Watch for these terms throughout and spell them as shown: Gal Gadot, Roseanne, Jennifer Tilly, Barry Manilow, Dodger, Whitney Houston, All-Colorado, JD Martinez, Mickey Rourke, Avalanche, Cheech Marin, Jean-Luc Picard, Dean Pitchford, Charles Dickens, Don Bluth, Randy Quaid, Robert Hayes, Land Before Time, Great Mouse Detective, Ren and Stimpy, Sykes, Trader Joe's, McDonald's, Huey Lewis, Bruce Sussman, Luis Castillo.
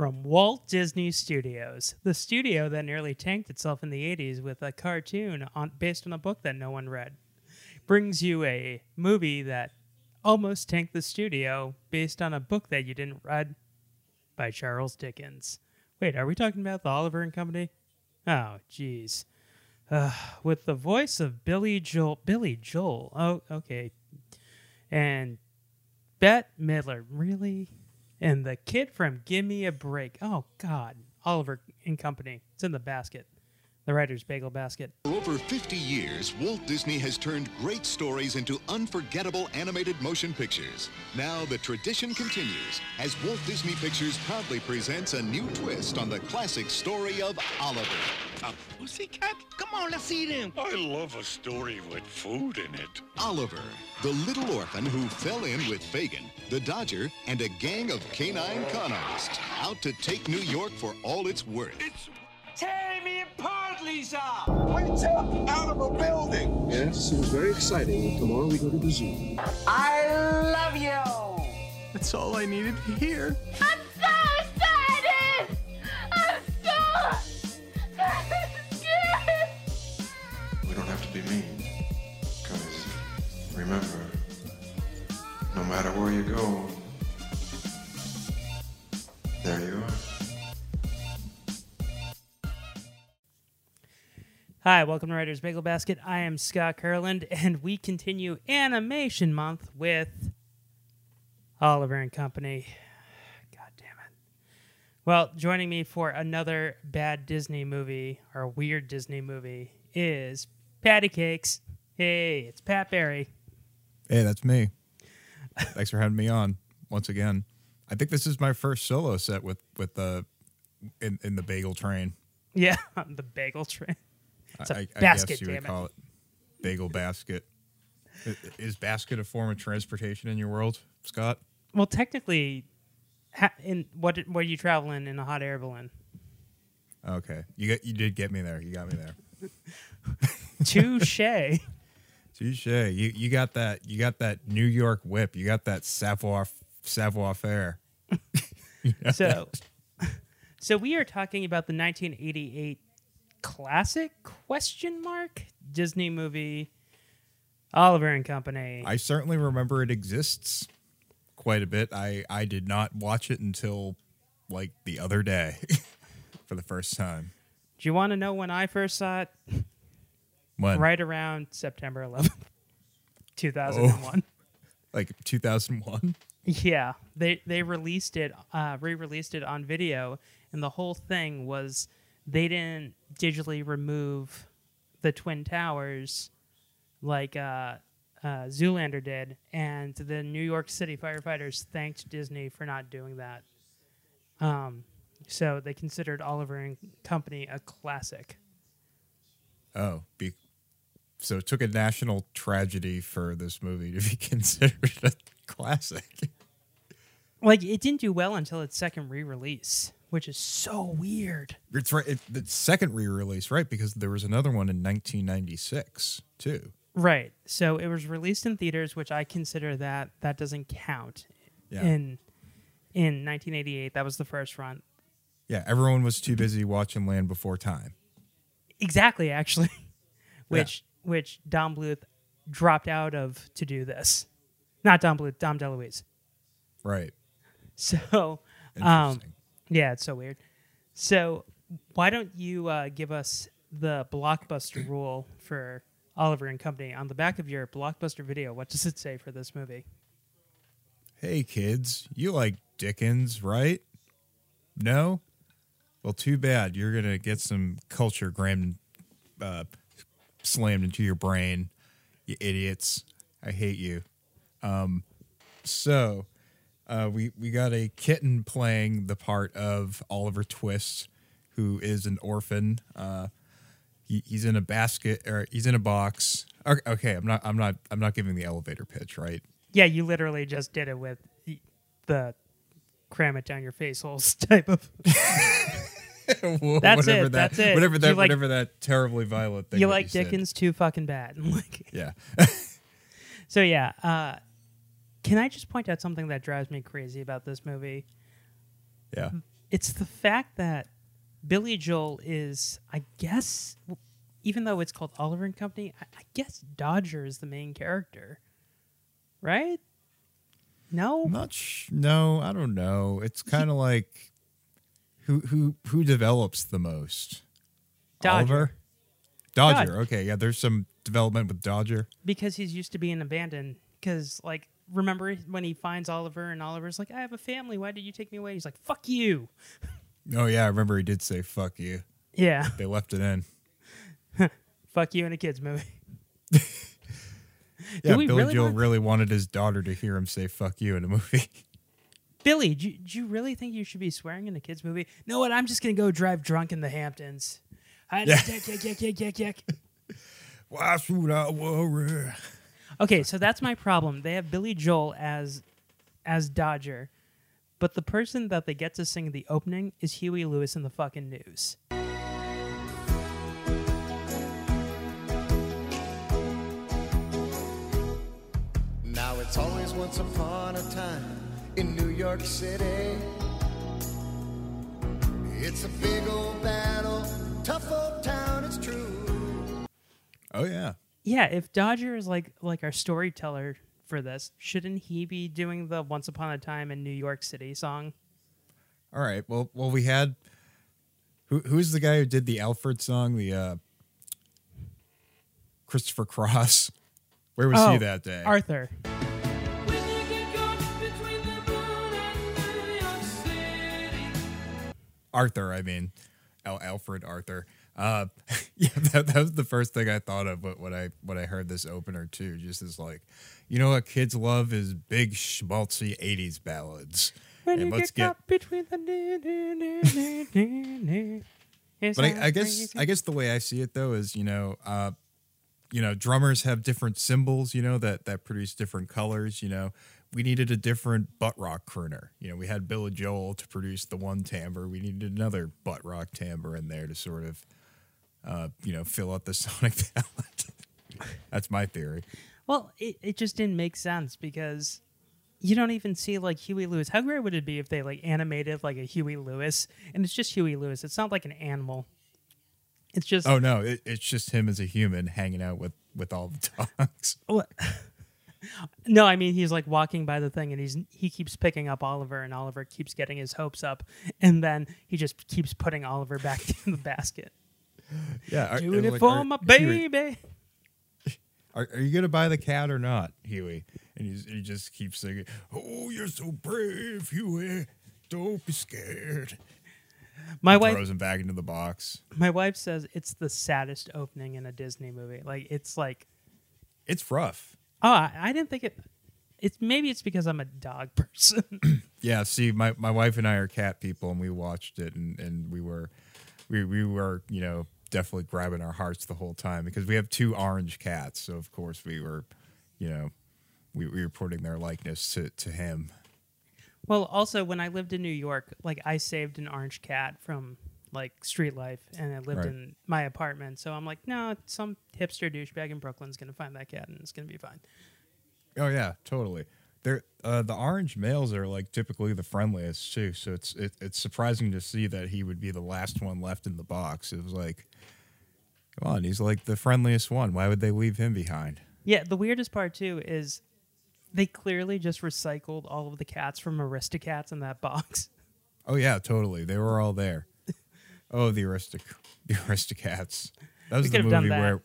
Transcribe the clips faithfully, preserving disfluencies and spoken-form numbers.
from Walt Disney Studios, the studio that nearly tanked itself in the eighties with a cartoon on, based on a book that no one read, brings you a movie that almost tanked the studio based on a book that you didn't read by Charles Dickens. Wait, are we talking about the Oliver and Company? Oh, geez. Uh, with the voice of Billy Joel. Billy Joel. Oh, okay. And Bette Midler. Really? And the kid from Give Me a Break. Oh, God. Oliver and Company. It's in the basket. The Writer's Bagel Basket. For over fifty years, Walt Disney has turned great stories into unforgettable animated motion pictures. Now the tradition continues as Walt Disney Pictures proudly presents a new twist on the classic story of Oliver. A pussycat? Come on, let's eat him. I love a story with food in it. Oliver, the little orphan who fell in with Fagin, the Dodger, and a gang of canine con artists out to take New York for all it's worth. It's tear me apart, Lisa! Wait up! Out of a building! Yes, it was very exciting. Tomorrow we go to the zoo. I love you! That's all I needed to hear. I'm so excited! I'm so scared! We don't have to be mean. Because, remember, no matter where you go, there you are. Hi, welcome to Writer's Bagel Basket. I am Scott Kurland, and we continue Animation Month with Oliver and Company. God damn it. Well, joining me for another bad Disney movie, or weird Disney movie, is Patty Cakes. Hey, it's Pat Barry. Hey, that's me. Thanks for having me on once again. I think this is my first solo set with, with the, in, in the bagel train. Yeah, the bagel train. It's a I, basket, I guess you would call it. Bagel basket. Is basket a form of transportation in your world, Scott? Well, technically, ha in what what are you traveling in a hot air balloon? Okay, you got you did get me there. You got me there. Touche. Touche. You you got that. You got that New York whip. You got that savoir savoir faire. You know so, that? so we are talking about the nineteen eighty-eight. Classic question mark Disney movie Oliver and Company. I certainly remember it exists quite a bit. I, I did not watch it until like the other day for the first time. Do you want to know when I first saw it? When? Right around September eleventh, two thousand one. Oh, like two thousand one? Yeah. They they released it, uh, re-released it on video, and the whole thing was... They didn't digitally remove the Twin Towers like uh, uh, Zoolander did, and the New York City firefighters thanked Disney for not doing that. Um, so they considered Oliver and Company a classic. Oh, be so it took a national tragedy for this movie to be considered a classic. Like, it didn't do well until its second re-release. Which is so weird. It's right. It, the second re-release, right? Because there was another one in nineteen ninety-six too. Right. So it was released in theaters, which I consider that that doesn't count. Yeah. In in nineteen eighty-eight, that was the first run. Yeah, everyone was too busy watching Land Before Time. Exactly, actually, which yeah. which Don Bluth dropped out of to do this. Not Don Bluth, Dom DeLuise. Right. So. Interesting. Um, Yeah, it's so weird. So why don't you uh, give us the blockbuster rule for Oliver and Company? On the back of your blockbuster video, what does it say for this movie? Hey, kids, you like Dickens, right? No? Well, too bad. You're going to get some culture grammed, uh, slammed into your brain, you idiots. I hate you. Um, so... Uh, we, we got a kitten playing the part of Oliver Twist, who is an orphan. Uh, he, he's in a basket, or he's in a box. Okay, I'm not I'm not I'm not giving the elevator pitch, right? Yeah, you literally just did it with the cram it down your face holes type of. Well, that's whatever it. That, that's it. Whatever that. Like, whatever that terribly violent thing. You like you Dickens said. Too fucking bad. Like, yeah. So yeah. Uh, Can I just point out something that drives me crazy about this movie? Yeah. it's the fact that Billy Joel is, I guess, even though it's called Oliver and Company, I, I guess Dodger is the main character, right? No, not sh- no, I don't know. It's kind of like who who who develops the most? Dodger. Oliver? Dodger. Dodger. Okay, yeah. There's some development with Dodger because he's used to being abandoned. Because like, remember when he finds Oliver and Oliver's like, "I have a family. Why did you take me away?" He's like, "Fuck you." Oh yeah, I remember he did say "fuck you." Yeah, they left it in. Fuck you in a kids movie. Yeah, Billy really Joel really wanted his daughter to hear him say "fuck you" in a movie. Billy, do you, do you really think you should be swearing in a kids movie? No, what? I'm just gonna go drive drunk in the Hamptons. I yeah. Yuck, yuck, yuck, yuck, yuck, yuck. Why should I worry? Okay, so that's my problem. They have Billy Joel as as Dodger, but the person that they get to sing the opening is Huey Lewis in the fucking news. It's always once upon a time in New York City. It's a big old battle, tough old town, it's true. Oh, yeah. Yeah, if Dodger is like like our storyteller for this, shouldn't he be doing the Once Upon a Time in New York City song? All right, well, well, we had... Who, who's the guy who did the Alfred song, the uh, Christopher Cross? Where was oh, he that day? Arthur. Arthur, I mean, Al- Alfred Arthur. Uh, yeah, that, that was the first thing I thought of when I when I heard this opener too. Just as like, you know what kids love is big schmaltzy eighties ballads. When and you let's get caught get... between the But I, I guess I guess the way I see it though is you know uh, you know drummers have different cymbals you know that that produce different colors you know. We needed a different butt rock crooner. You know, we had Billy Joel to produce the one timbre. We needed another butt rock timbre in there to sort of, uh, you know, fill out the sonic palette. That's my theory. Well, it, it just didn't make sense because you don't even see, like, Huey Lewis. How great would it be if they, like, animated, like, a Huey Lewis? And it's just Huey Lewis. It's not like an animal. It's just... Oh, no. It, it's just him as a human hanging out with, with all the dogs. What? No, I mean, he's like walking by the thing and he's he keeps picking up Oliver and Oliver keeps getting his hopes up and then he just keeps putting Oliver back in the basket. Yeah. Are, Doing it like, for are, my baby. Huey, are, are you going to buy the cat or not, Huey? And he's, he just keeps singing, "Oh, you're so brave, Huey. Don't be scared." My wife throws him back into the box. My wife says it's the saddest opening in a Disney movie. Like, it's like... It's rough. Oh, I, I didn't think it... It's maybe it's because I'm a dog person. Yeah, see, my, my wife and I are cat people, and we watched it, and, and we were, we we were, you know, definitely grabbing our hearts the whole time because we have two orange cats, so of course we were, you know, we, we were putting their likeness to, to him. Well, also, when I lived in New York, like, I saved an orange cat from, like, street life, and I lived right. in my apartment. So I'm like, no, some hipster douchebag in Brooklyn's going to find that cat, and it's going to be fine. Oh, yeah, totally. They're, uh, the orange males are, like, typically the friendliest, too. So it's it, it's surprising to see that he would be the last one left in the box. It was like, come on, he's, like, the friendliest one. Why would they leave him behind? Yeah, the weirdest part, too, is they clearly just recycled all of the cats from Aristocats in that box. Oh, yeah, totally. They were all there. Oh, the Aristoc, the Aristocats. That was the movie that. where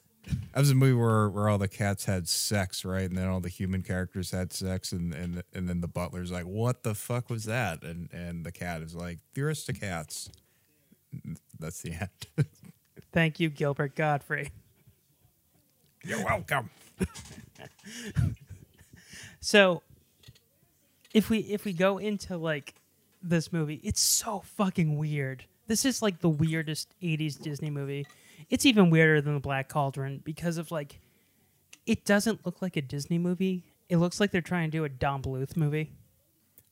that was a movie where, where all the cats had sex, right? And then all the human characters had sex, and and and then the butler's like, "What the fuck was that?" And and the cat is like, "The Aristocats." That's the end. Thank you, Gilbert Godfrey. You're welcome. So, if we if we go into like this movie, it's so fucking weird. This is, like, the weirdest eighties Disney movie. It's even weirder than The Black Cauldron because of, like, it doesn't look like a Disney movie. It looks like they're trying to do a Don Bluth movie.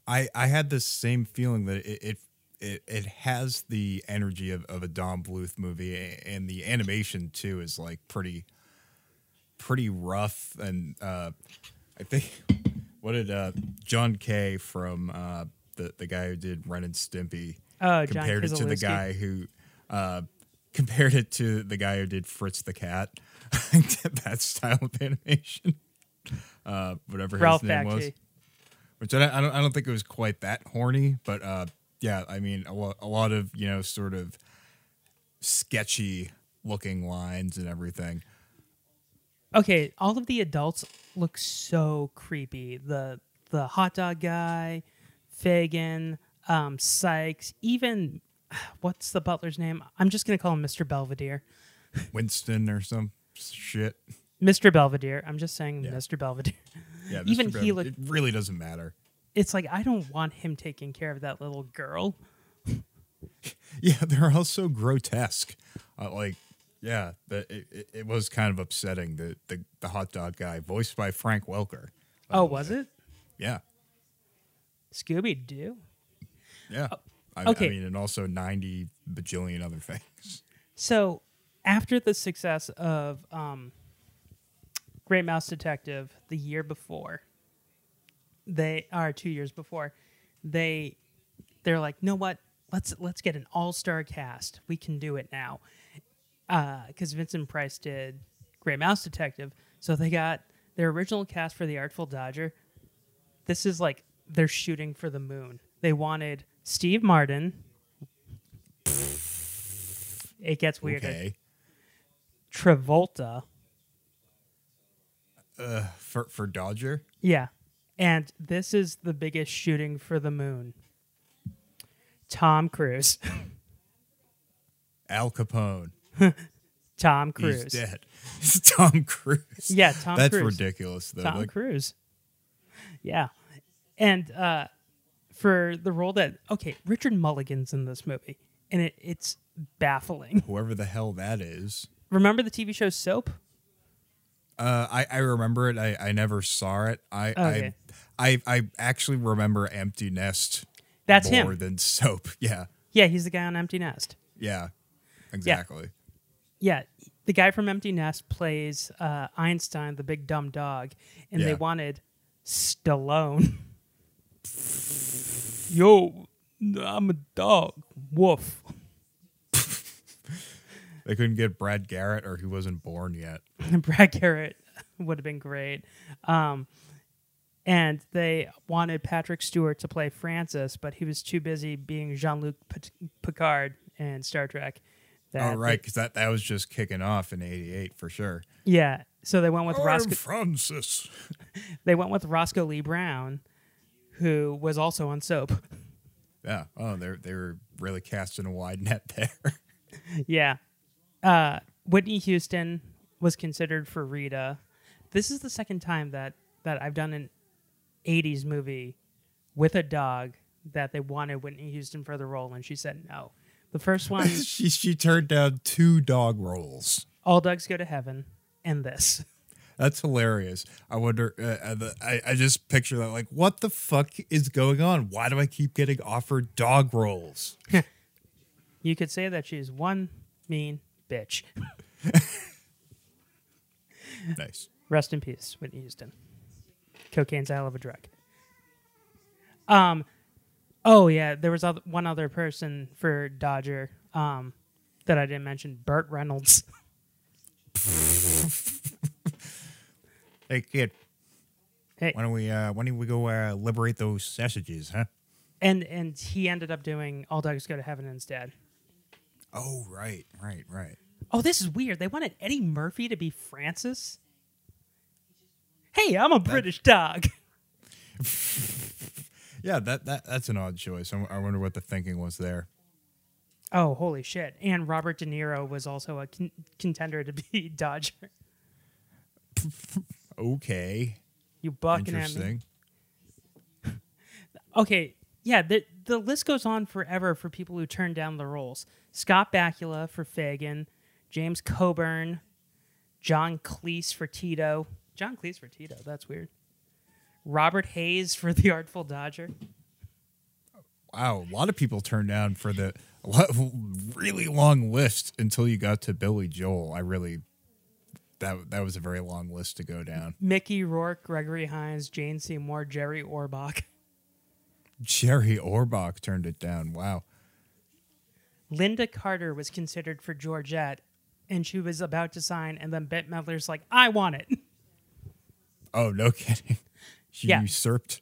I, I had this same feeling that it it, it, it has the energy of, of a Don Bluth movie, and the animation, too, is, like, pretty pretty rough. And uh, I think, what did uh, John Kay from uh, the, the guy who did Ren and Stimpy... Oh, compared John it to the guy who uh, compared it to the guy who did Fritz the Cat. That style of animation, uh, whatever Ralph his name Bakshi. was, which I don't, I don't, I don't think it was quite that horny, but uh, yeah, I mean a, lo- a lot of you know sort of sketchy looking lines and everything. Okay, all of the adults look so creepy. The the hot dog guy, Fagin, um, Sykes, even what's the butler's name? I'm just gonna call him Mister Belvedere. Winston or some shit. Mister Belvedere. I'm just saying, yeah. Mister Belvedere. Yeah, Mister even Belvedere. He looked. It really doesn't matter. It's like I don't want him taking care of that little girl. Yeah, they're all so grotesque. Uh, like, yeah, the, it, it was kind of upsetting. The, the the hot dog guy, voiced by Frank Welker. Oh, was it? Yeah. Scooby Doo. Yeah. Oh, I, okay. I mean, and also ninety bajillion other things. So. After the success of um, Great Mouse Detective the year before, they are two years before, they they're like, you know what? Let's let's get an all-star cast. We can do it now, because uh, Vincent Price did Great Mouse Detective, so they got their original cast for the Artful Dodger. This is like they're shooting for the moon. They wanted Steve Martin. It gets weirder. Okay. Travolta. Uh, for for Dodger? Yeah. And this is the biggest shooting for the moon. Tom Cruise. Al Capone. Tom Cruise. He's dead. Tom Cruise. Yeah, Tom That's Cruise. That's ridiculous, though. Tom like... Cruise. Yeah. And uh, for the role that... Okay, Richard Mulligan's in this movie. And it, it's... baffling. Whoever the hell that is. Remember the T V show Soap? Uh, I, I remember it. I, I never saw it. I, okay. I I I actually remember Empty Nest That's more him. than Soap. Yeah. Yeah, he's the guy on Empty Nest. Yeah, exactly. Yeah, yeah. The guy from Empty Nest plays uh, Einstein, the big dumb dog, and yeah. they wanted Stallone. Yo, I'm a dog. Woof. They couldn't get Brad Garrett, or he wasn't born yet. Brad Garrett would have been great. Um, and they wanted Patrick Stewart to play Francis, but he was too busy being Jean-Luc Picard in Star Trek. Oh, right, because that, that was just kicking off in eighty-eight for sure. Yeah, so they went with oh, Roscoe... I'm Francis. They went with Roscoe Lee Brown, who was also on Soap. Yeah, oh, they they were really casting a wide net there. Yeah. Uh, Whitney Houston was considered for Rita. This is the second time that, that I've done an eighties movie with a dog that they wanted Whitney Houston for the role, and she said no. The first one... she she turned down two dog roles. All Dogs Go to Heaven and this. That's hilarious. I wonder... Uh, I, I just picture that, like, what the fuck is going on? Why do I keep getting offered dog roles? You could say that she's one mean... bitch. Nice. Rest in peace, Whitney Houston. Cocaine's a hell of a drug. Um, oh yeah, there was other, one other person for Dodger um, that I didn't mention, Burt Reynolds. Hey kid, hey, why don't we uh, why don't we go uh, liberate those sausages, huh? And and he ended up doing All Dogs Go to Heaven instead. Oh, right, right, right. Oh, this is weird. They wanted Eddie Murphy to be Francis? Hey, I'm a that, British dog. Yeah, that, that that's an odd choice. I wonder what the thinking was there. Oh, holy shit. And Robert De Niro was also a con- contender to be Dodger. Okay. You bucking at me. Interesting. Okay, yeah, the, the list goes on forever for people who turn down the roles. Scott Bakula for Fagin, James Coburn, John Cleese for Tito. John Cleese for Tito, that's weird. Robert Hayes for The Artful Dodger. Wow, a lot of people turned down for the a lot, really long list until you got to Billy Joel. I really, that that was a very long list to go down. Mickey Rourke, Gregory Hines, Jane Seymour, Jerry Orbach. Jerry Orbach turned it down, wow. Lynda Carter was considered for Georgette, and she was about to sign, and then Bette Midler's like, I want it. Oh, no kidding. She yeah. usurped.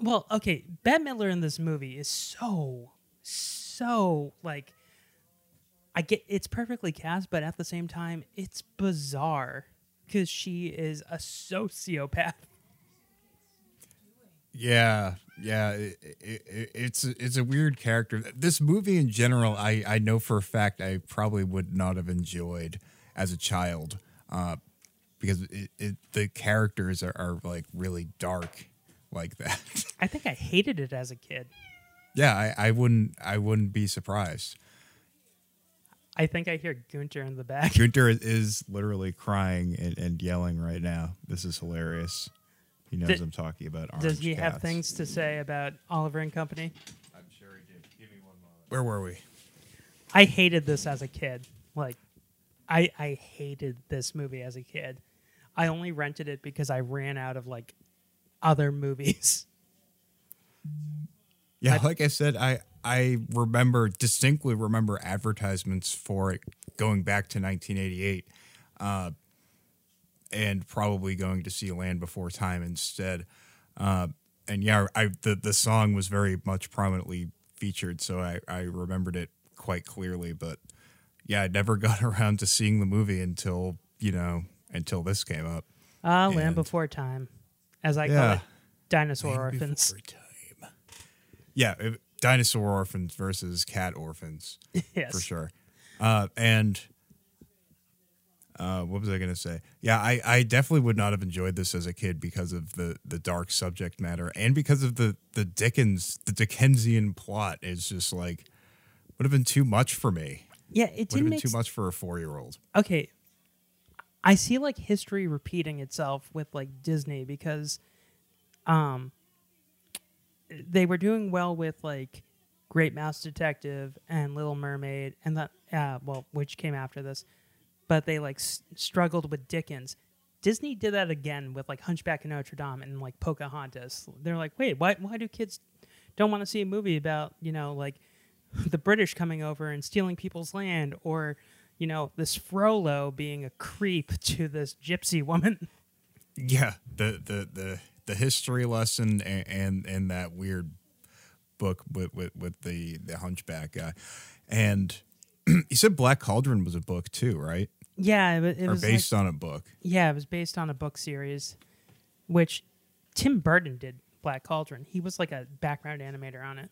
Well, okay, Bette Midler in this movie is so, so, like, I get it's perfectly cast, but at the same time, it's bizarre because she is a sociopath. Yeah, yeah, it, it, it's it's a weird character. This movie in general, I, I know for a fact I probably would not have enjoyed as a child uh, because it, it, the characters are, are, like, really dark like that. I think I hated it as a kid. Yeah, I, I wouldn't I wouldn't be surprised. I think I hear Gunter in the back. Gunter is literally crying and, and yelling right now. This is hilarious. He knows does, I'm talking about Orange Does he cats. Have things to say about Oliver and Company? I'm sure he did. Give me one moment. Where were we? I hated this as a kid. Like, I I hated this movie as a kid. I only rented it because I ran out of, like, other movies. Yeah, I, like I said, I... I remember, distinctly remember advertisements for it going back to nineteen eighty-eight uh, and probably going to see Land Before Time instead. Uh, and yeah, I, the, the song was very much prominently featured, so I, I remembered it quite clearly. But yeah, I never got around to seeing the movie until, you know, until this came up. Ah, uh, Land Before Time, as I yeah, call it, Dinosaur Land Orphans. Before Time. Yeah, it, Dinosaur Orphans versus Cat Orphans, yes. for sure. Uh, and uh, what was I going to say? Yeah, I, I definitely would not have enjoyed this as a kid because of the, the dark subject matter and because of the, the Dickens, the Dickensian plot. It's just like, would have been too much for me. Yeah, it didn't would have been too s- much for a four-year-old. Okay. I see, like, history repeating itself with, like, Disney because... um. They were doing well with, like, Great Mouse Detective and Little Mermaid, and that, uh, well, which came after this, but they, like, s- struggled with Dickens. Disney did that again with, like, Hunchback of Notre Dame and, like, Pocahontas. They're like, wait, why why do kids don't want to see a movie about, you know, like, the British coming over and stealing people's land, or, you know, this Frollo being a creep to this gypsy woman? Yeah, the the the... The history lesson and, and, and that weird book with, with, with the, the hunchback guy. And you said Black Cauldron was a book too, right? Yeah. It, it or was based like, on a book. Yeah, it was based on a book series, which Tim Burton did Black Cauldron. He was like a background animator on it.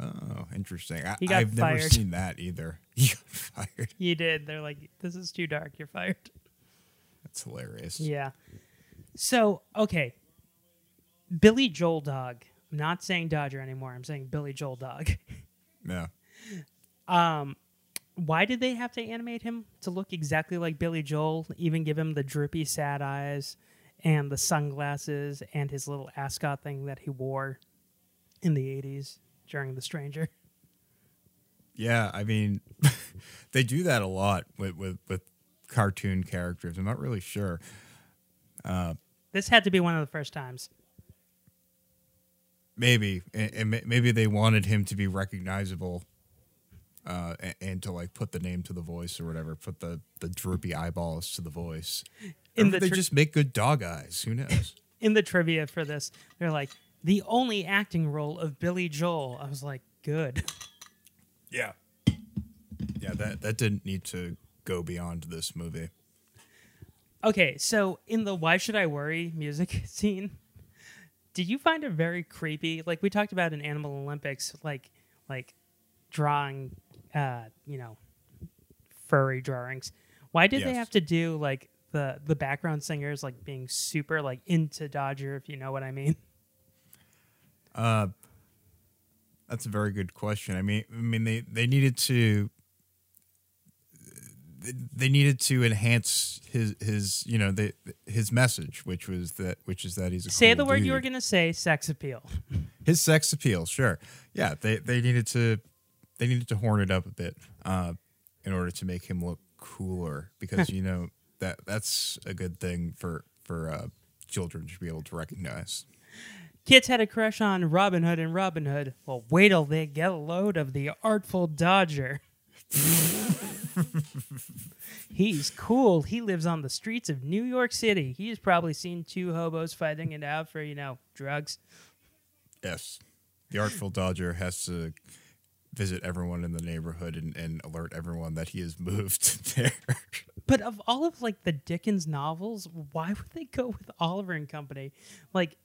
Oh, interesting. I, he got I've fired. never seen that either. He got fired. You did. They're like, this is too dark. You're fired. That's hilarious. Yeah. So, okay. Billy Joel Dog. I'm not saying Dodger anymore. I'm saying Billy Joel Dog. Yeah. Um, why did they have to animate him to look exactly like Billy Joel, even give him the droopy sad eyes and the sunglasses and his little ascot thing that he wore in the eighties during The Stranger? Yeah, I mean, they do that a lot with, with, with cartoon characters. I'm not really sure. Uh, this had to be one of the first times. Maybe, and maybe they wanted him to be recognizable uh, and to, like, put the name to the voice or whatever, put the, the droopy eyeballs to the voice. In the tri- they just make good dog eyes. Who knows? In the trivia for this, they're like, the only acting role of Billy Joel. I was like, good. Yeah. Yeah, that, that didn't need to go beyond this movie. Okay, so in the Why Should I Worry music scene... Did you find it very creepy? Like, we talked about in Animal Olympics, like, like drawing, uh, you know, furry drawings. Why did yes. they have to do, like, the, the background singers, like, being super, like, into Dodger, if you know what I mean? Uh, that's a very good question. I mean, I mean, they, they needed to... They needed to enhance his, his you know, the, his message, which was that, which is that he's a say cool the word dude. You were gonna say, sex appeal. His sex appeal, sure, yeah. They they needed to they needed to horn it up a bit uh, in order to make him look cooler, because you know that that's a good thing for for uh, children to be able to recognize. Kids had a crush on Robin Hood and Robin Hood. Well, wait till they get a load of the Artful Dodger. He's cool. He lives on the streets of New York City. He's probably seen two hobos fighting it out for, you know, drugs. Yes. The Artful Dodger has to visit everyone in the neighborhood and, and alert everyone that he has moved there. But of all of, like, the Dickens novels, why would they go with Oliver and Company? Like,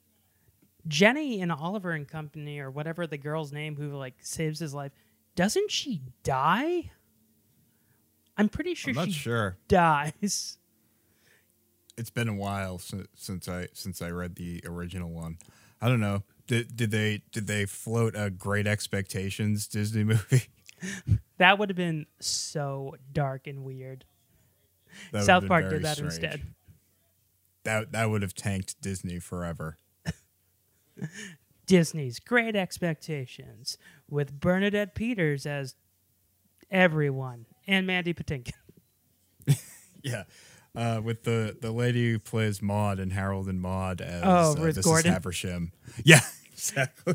Jenny and Oliver and Company, or whatever the girl's name who, like, saves his life, doesn't she die? I'm pretty sure I'm not she sure. dies. It's been a while since, since I since I read the original one. I don't know. Did, did they did they float a Great Expectations Disney movie? That would have been so dark and weird. South Park did that strange. instead. That that would have tanked Disney forever. Disney's Great Expectations with Bernadette Peters as everyone and Mandy Patinkin. Yeah, uh, with the, the lady who plays Maude and Harold and Maude as oh, Ruth uh, Missus Gordon. Havisham. Yeah, exactly.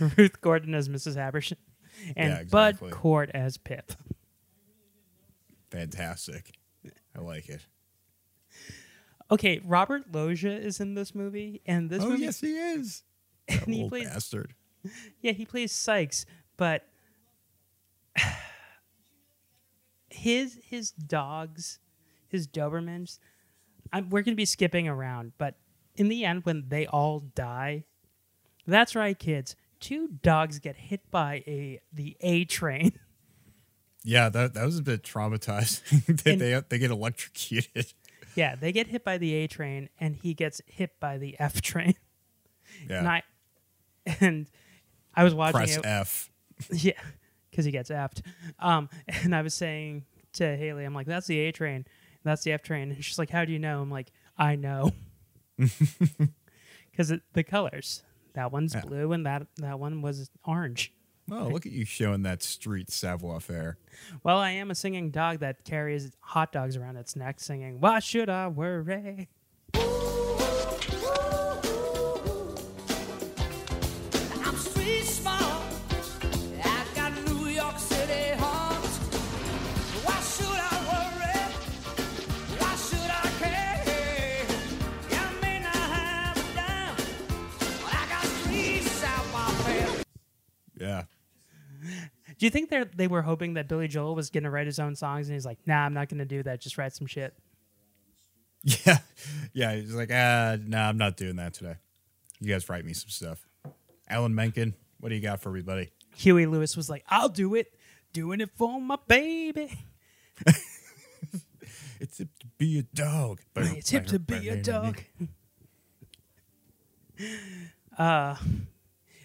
Ruth Gordon as Missus Havisham and yeah, exactly. Bud Cort as Pip. Fantastic. I like it. Okay, Robert Loggia is in this movie, and this oh, movie. Oh yes, he is. That and he old plays, bastard. Yeah, he plays Sykes, but his his dogs, his Dobermans. I'm, we're going to be skipping around, but in the end, when they all die, that's right, kids. Two dogs get hit by a the A train. Yeah, that that was a bit traumatizing. they, and, they they get electrocuted. Yeah, they get hit by the A train, and he gets hit by the F train. Yeah. And I, and I was watching Press it. Press F. Yeah, because he gets effed. Um, and I was saying to Haley, I'm like, that's the A train. That's the F train. And she's like, how do you know? I'm like, I know. Because the colors. That one's yeah. blue, and that, that one was orange. Oh, look at you showing that street savoir-faire. Well, I am a singing dog that carries hot dogs around its neck singing, why should I worry? I'm street smart. I got New York City hearts. Why should I worry? Why should I care? I may not have a dime, but I got street savoir-faire. Yeah. Do you think they they were hoping that Billy Joel was going to write his own songs, and he's like, nah, I'm not going to do that. Just write some shit. Yeah. Yeah, he's like, ah, nah, I'm not doing that today. You guys write me some stuff. Alan Menken, what do you got for me, buddy? Huey Lewis was like, I'll do it. Doing it for my baby. It's hip to be a dog. It's hip to be a dog. uh,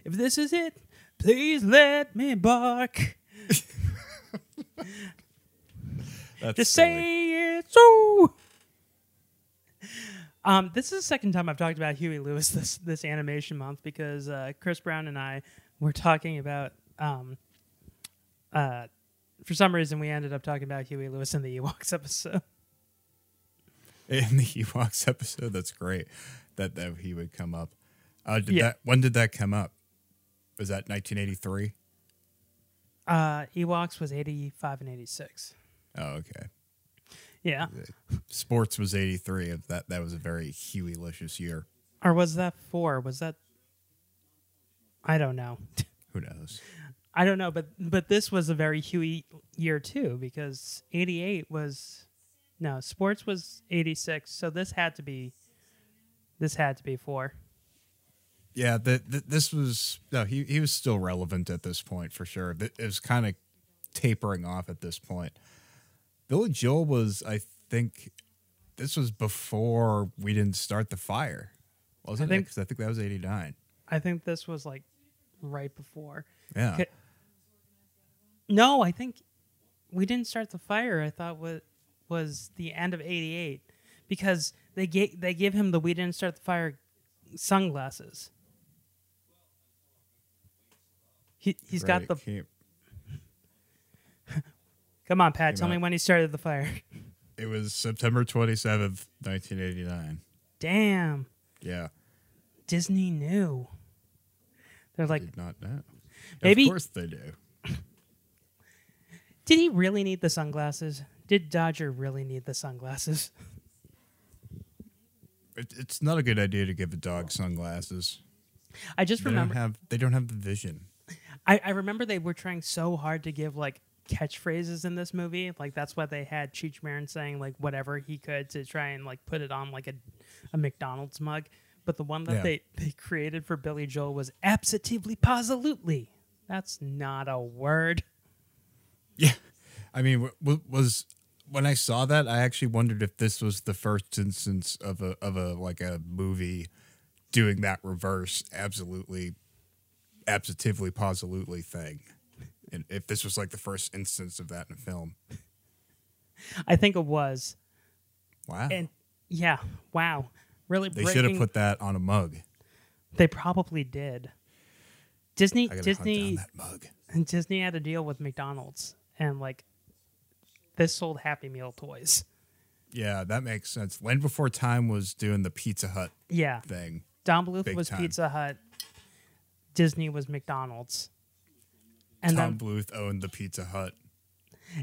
if this is it, please let me bark. That's Just silly. say it's so. Um, this is the second time I've talked about Huey Lewis this this animation month because uh, Chris Brown and I were talking about. Um, uh, for some reason, we ended up talking about Huey Lewis in the Ewoks episode. In the Ewoks episode, that's great that that he would come up. Uh, did yeah. that, when did that come up? Was that nineteen eighty-three? Uh, Ewoks was eighty-five and eighty-six. Oh, okay. Yeah. Sports was eighty-three. That that was a very Huey-licious year. Or was that four? Was that... I don't know. Who knows? I don't know, but but this was a very Huey year, too, because eighty-eight was... No, sports was eighty-six, so this had to be... This had to be four. Yeah, the, the, this was no. He he was still relevant at this point for sure. It was kind of tapering off at this point. Billy Joel was, I think, this was before We Didn't Start the Fire, wasn't I think, it? Because I think that was eighty-nine. I think this was like right before. Yeah. No, I think We Didn't Start the Fire. I thought was was the end of eighty-eight because they gave they give him the We Didn't Start the Fire sunglasses. He, he's right, got the... Came, Come on, Pat. Tell out. me when he started the fire. It was September twenty-seventh, nineteen eighty-nine. Damn. Yeah. Disney knew. They're like, did not know. Maybe, of course they do. Did he really need the sunglasses? Did Dodger really need the sunglasses? It, it's not a good idea to give a dog sunglasses. I just they remember don't have, they don't have the vision. I, I remember they were trying so hard to give like catchphrases in this movie. Like that's why they had Cheech Marin saying like whatever he could to try and like put it on like a, a McDonald's mug. But the one that yeah. they, they created for Billy Joel was absolutely, positively. That's not a word. Yeah. I mean, w w was when I saw that, I actually wondered if this was the first instance of a of a like a movie doing that reverse absolutely, absolutely, positively thing. And if this was like the first instance of that in a film. I think it was. Wow. And yeah, wow. Really they breaking... should have put that on a mug. They probably did. Disney Disney hunt down that mug. And Disney had a deal with McDonald's and like this sold Happy Meal toys. Yeah, that makes sense. Land Before Time was doing the Pizza Hut yeah. thing. Don Bluth was time. Pizza Hut. Disney was McDonald's. And Tom then, Bluth owned the Pizza Hut.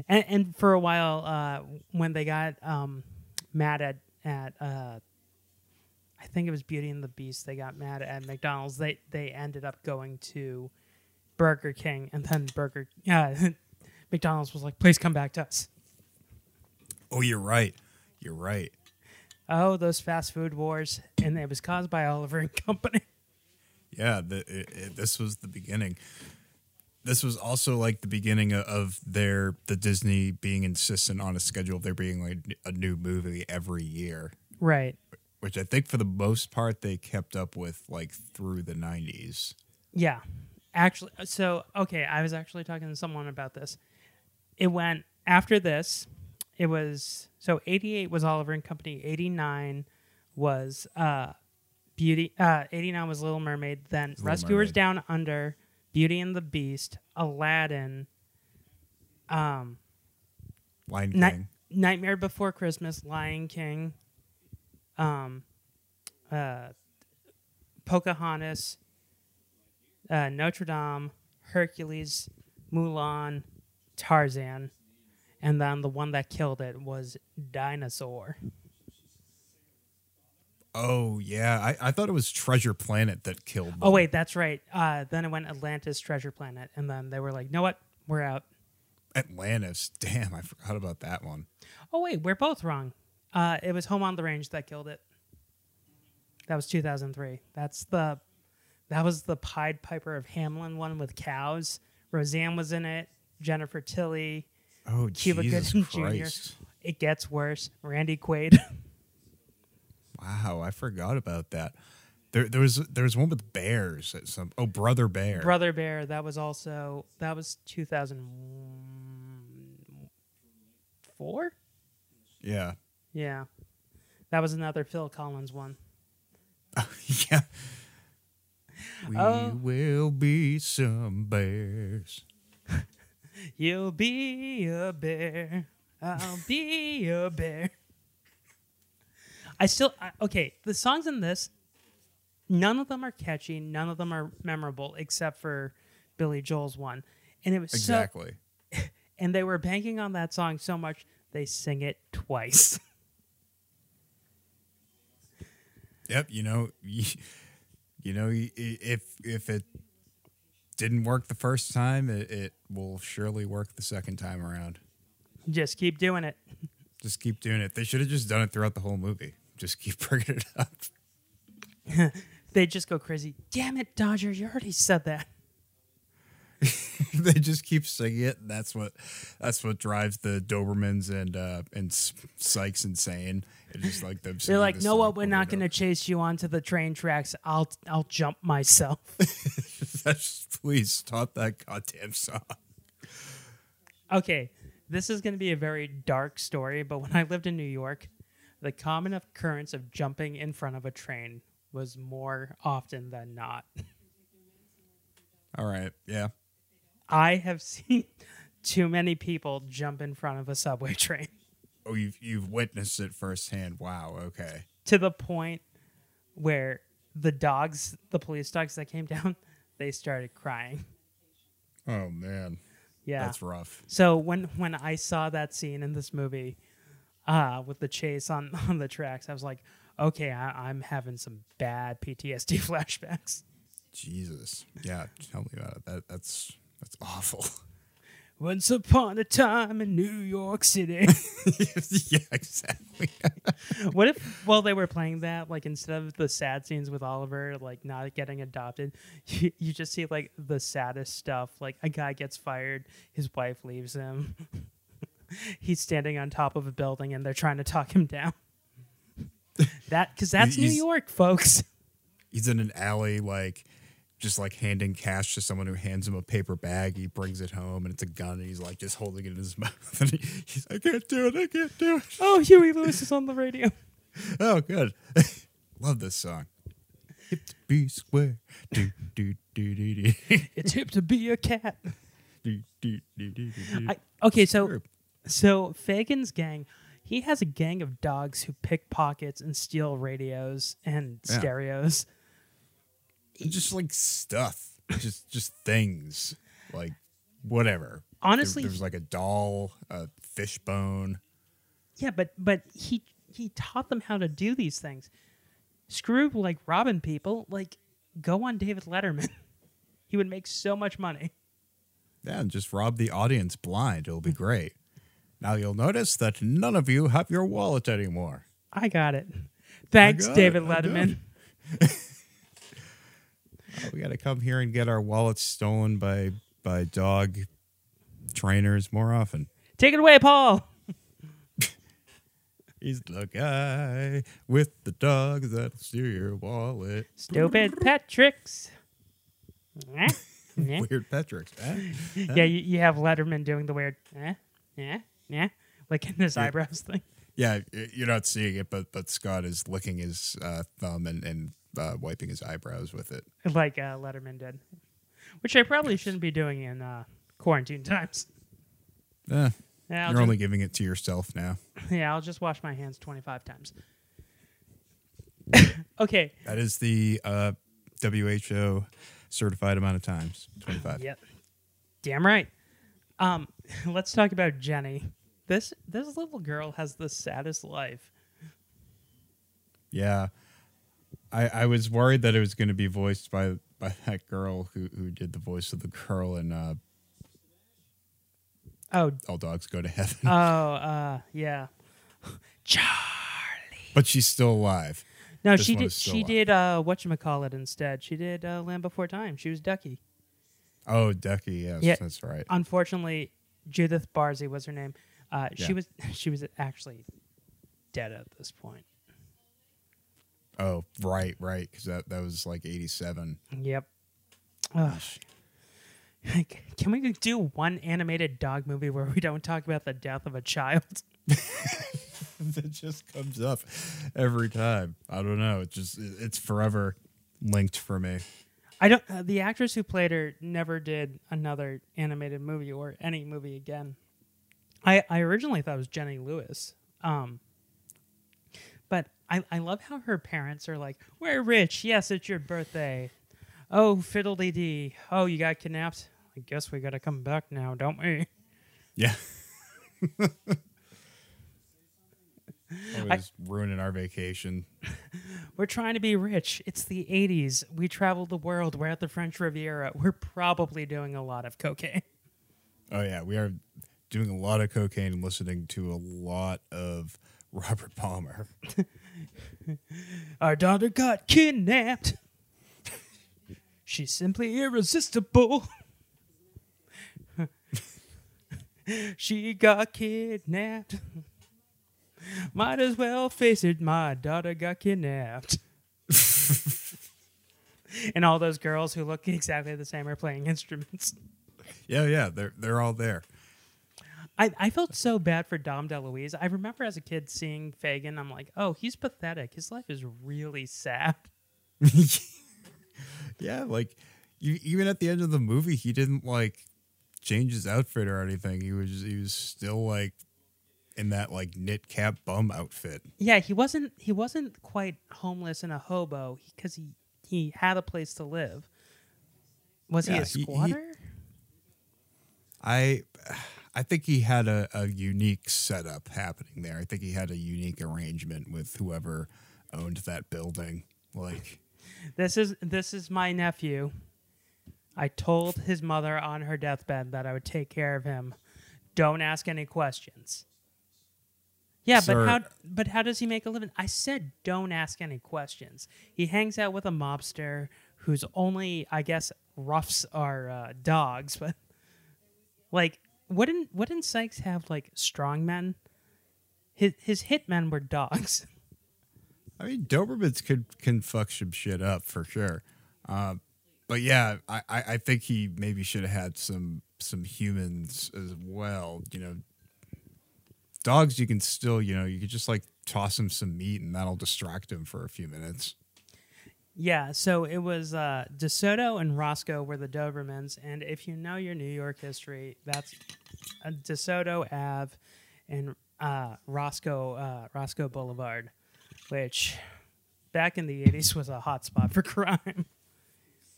And, and for a while, uh, when they got um, mad at, at uh, I think it was Beauty and the Beast, they got mad at McDonald's. They they ended up going to Burger King, and then Burger uh, McDonald's was like, please come back to us. Oh, you're right. You're right. Oh, those fast food wars. And it was caused by Oliver and Company. Yeah, the, it, it, this was the beginning. This was also like the beginning of their the Disney being insistent on a schedule. There being like a new movie every year, right? Which I think for the most part they kept up with like through the nineties. Yeah, actually. So okay, I was actually talking to someone about this. It went after this. It was so eighty-eight was Oliver and Company. eighty-nine was uh, Beauty. Uh, eighty-nine was Little Mermaid. Then Little Rescuers Mermaid. Down Under. Beauty and the Beast, Aladdin, um, Lion King, Night Nightmare Before Christmas, Lion King, um, uh, Pocahontas, uh, Notre Dame, Hercules, Mulan, Tarzan, and then the one that killed it was Dinosaur. Oh, yeah. I, I thought it was Treasure Planet that killed them. Oh, wait, that's right. Uh, then it went Atlantis, Treasure Planet, and then they were like, no, what? We're out. Atlantis? Damn, I forgot about that one. Oh, wait, we're both wrong. Uh, it was Home on the Range that killed it. That was two thousand three. That's the, that was the Pied Piper of Hamelin one with cows. Roseanne was in it. Jennifer Tilly. Oh, Cuba Gooding Junior It gets worse. Randy Quaid. Wow, I forgot about that. There, there was there was one with bears at some. Oh, Brother Bear. Brother Bear. That was also that was two thousand four. Yeah. Yeah, that was another Phil Collins one. Oh, yeah. We oh. will be some bears. You'll be a bear. I'll be a bear. I still, I, okay, the songs in this, none of them are catchy, none of them are memorable, except for Billy Joel's one. And it was exactly. So, and they were banking on that song so much, they sing it twice. Yep, you know, you, you know, if, if it didn't work the first time, it, it will surely work the second time around. Just keep doing it. Just keep doing it. They should have just done it throughout the whole movie. Just keep bringing it up. They just go crazy. Damn it, Dodger, you already said that. They just keep singing it. That's what that's what drives the Dobermans and uh, and Sykes insane. It's just like them They're like, no, what? We're not going to chase you onto the train tracks. I'll I'll jump myself. Just, please stop that goddamn song. Okay. This is going to be a very dark story, but when I lived in New York, the common occurrence of jumping in front of a train was more often than not. All right, yeah. I have seen too many people jump in front of a subway train. Oh, you've, you've witnessed it firsthand. Wow, okay. To the point where the dogs, the police dogs that came down, they started crying. Oh, man. Yeah. That's rough. So when, when I saw that scene in this movie uh, with the chase on, on the tracks, I was like, okay, I, I'm having some bad P T S D flashbacks. Jesus. Yeah, tell me about it. That, that's, that's awful. Once upon a time in New York City. Yeah, exactly. What if, while they were playing that, like, instead of the sad scenes with Oliver, like, not getting adopted, you, you just see, like, the saddest stuff. Like, a guy gets fired, his wife leaves him. He's standing on top of a building, and they're trying to talk him down. That, because that's New York, folks. He's in an alley, like... just like handing cash to someone who hands him a paper bag. He brings it home and it's a gun and he's like just holding it in his mouth. And he, he's like, I can't do it. I can't do it. Oh, Huey Lewis is on the radio. Oh, good. Love this song. Hip to be square. Do, do, do, do, do. It's hip to be a cat. Do, do, do, do, do. I, okay, so, so Fagin's gang, he has a gang of dogs who pickpockets and steal radios and yeah. stereos. Just like stuff, just just things, like whatever. Honestly, there, there's like a doll, a fishbone. Yeah, but but he he taught them how to do these things. Screw like robbing people. Like go on David Letterman. He would make so much money. Yeah, and just rob the audience blind. It'll be great. Now you'll notice that none of you have your wallet anymore. I got it. Thanks, got David it. Letterman. Oh, we got to come here and get our wallets stolen by by dog trainers more often. Take it away, Paul. He's the guy with the dogs that'll steal your wallet. Stupid pet tricks. Weird pet tricks. Yeah, you, you have Letterman doing the weird, eh, yeah, yeah, like in his yeah. eyebrows thing. Yeah, you're not seeing it, but but Scott is licking his uh, thumb and. and Uh, wiping his eyebrows with it. Like uh, Letterman did. Which I probably yes. shouldn't be doing in uh, quarantine times. Eh, yeah, you're just, only giving it to yourself now. Yeah, I'll just wash my hands twenty-five times. Okay. That is the uh, W H O certified amount of times, twenty-five. Yep. Damn right. Um, let's talk about Jenny. This, this little girl has the saddest life. Yeah. I, I was worried that it was going to be voiced by, by that girl who, who did the voice of the girl in uh, oh, All Dogs Go to Heaven. Oh, uh, yeah. Charlie. But she's still alive. No, this she did She alive. did uh, whatchamacallit instead. She did uh, Land Before Time. She was Ducky. Oh, Ducky, yes, yeah. That's right. Unfortunately, Judith Barzi was her name. Uh, yeah. She was She was actually dead at this point. Oh, right, right, because that, that was like eighty-seven. Yep. Ugh. Can we do one animated dog movie where we don't talk about the death of a child? That just comes up every time. I don't know. It just it, it's forever linked for me. I don't. Uh, the actress who played her never did another animated movie or any movie again. I I originally thought it was Jenny Lewis. Um. But I, I love how her parents are like, we're rich. Yes, it's your birthday. Oh, fiddle-dee-dee. Oh, you got kidnapped? I guess we got to come back now, don't we? Yeah. Always I, ruining our vacation. We're trying to be rich. It's the eighties. We traveled the world. We're at the French Riviera. We're probably doing a lot of cocaine. Oh, yeah. We are doing a lot of cocaine and listening to a lot of... Robert Palmer. Our daughter got kidnapped. She's simply irresistible. She got kidnapped. Might as well face it, my daughter got kidnapped. And all those girls who look exactly the same are playing instruments. Yeah, yeah, they're they're all there. I, I felt so bad for Dom DeLuise. I remember as a kid seeing Fagin. I'm like, oh, he's pathetic. His life is really sad. Yeah, like you, even at the end of the movie, he didn't like change his outfit or anything. He was he was still like in that like knit cap bum outfit. Yeah, he wasn't he wasn't quite homeless and a hobo because he, he had a place to live. Was yeah, he a squatter? He, he, I I think he had a, a unique setup happening there. I think he had a unique arrangement with whoever owned that building. Like, this is this is my nephew. I told his mother on her deathbed that I would take care of him. Don't ask any questions. Yeah, Sir, but how but how does he make a living? I said don't ask any questions. He hangs out with a mobster whose only, I guess, roughs are uh, dogs, but like wouldn't wouldn't Sykes have like strongmen? His his hitmen were dogs. I mean, Dobermans could can fuck some shit up for sure. Uh, but yeah, I, I think he maybe should have had some some humans as well. You know, dogs you can still, you know, you could just like toss him some meat and that'll distract him for a few minutes. Yeah, so it was uh, DeSoto and Roscoe were the Dobermans, and if you know your New York history, that's uh, DeSoto Avenue and uh, Roscoe uh, Roscoe Boulevard, which back in the eighties was a hot spot for crime.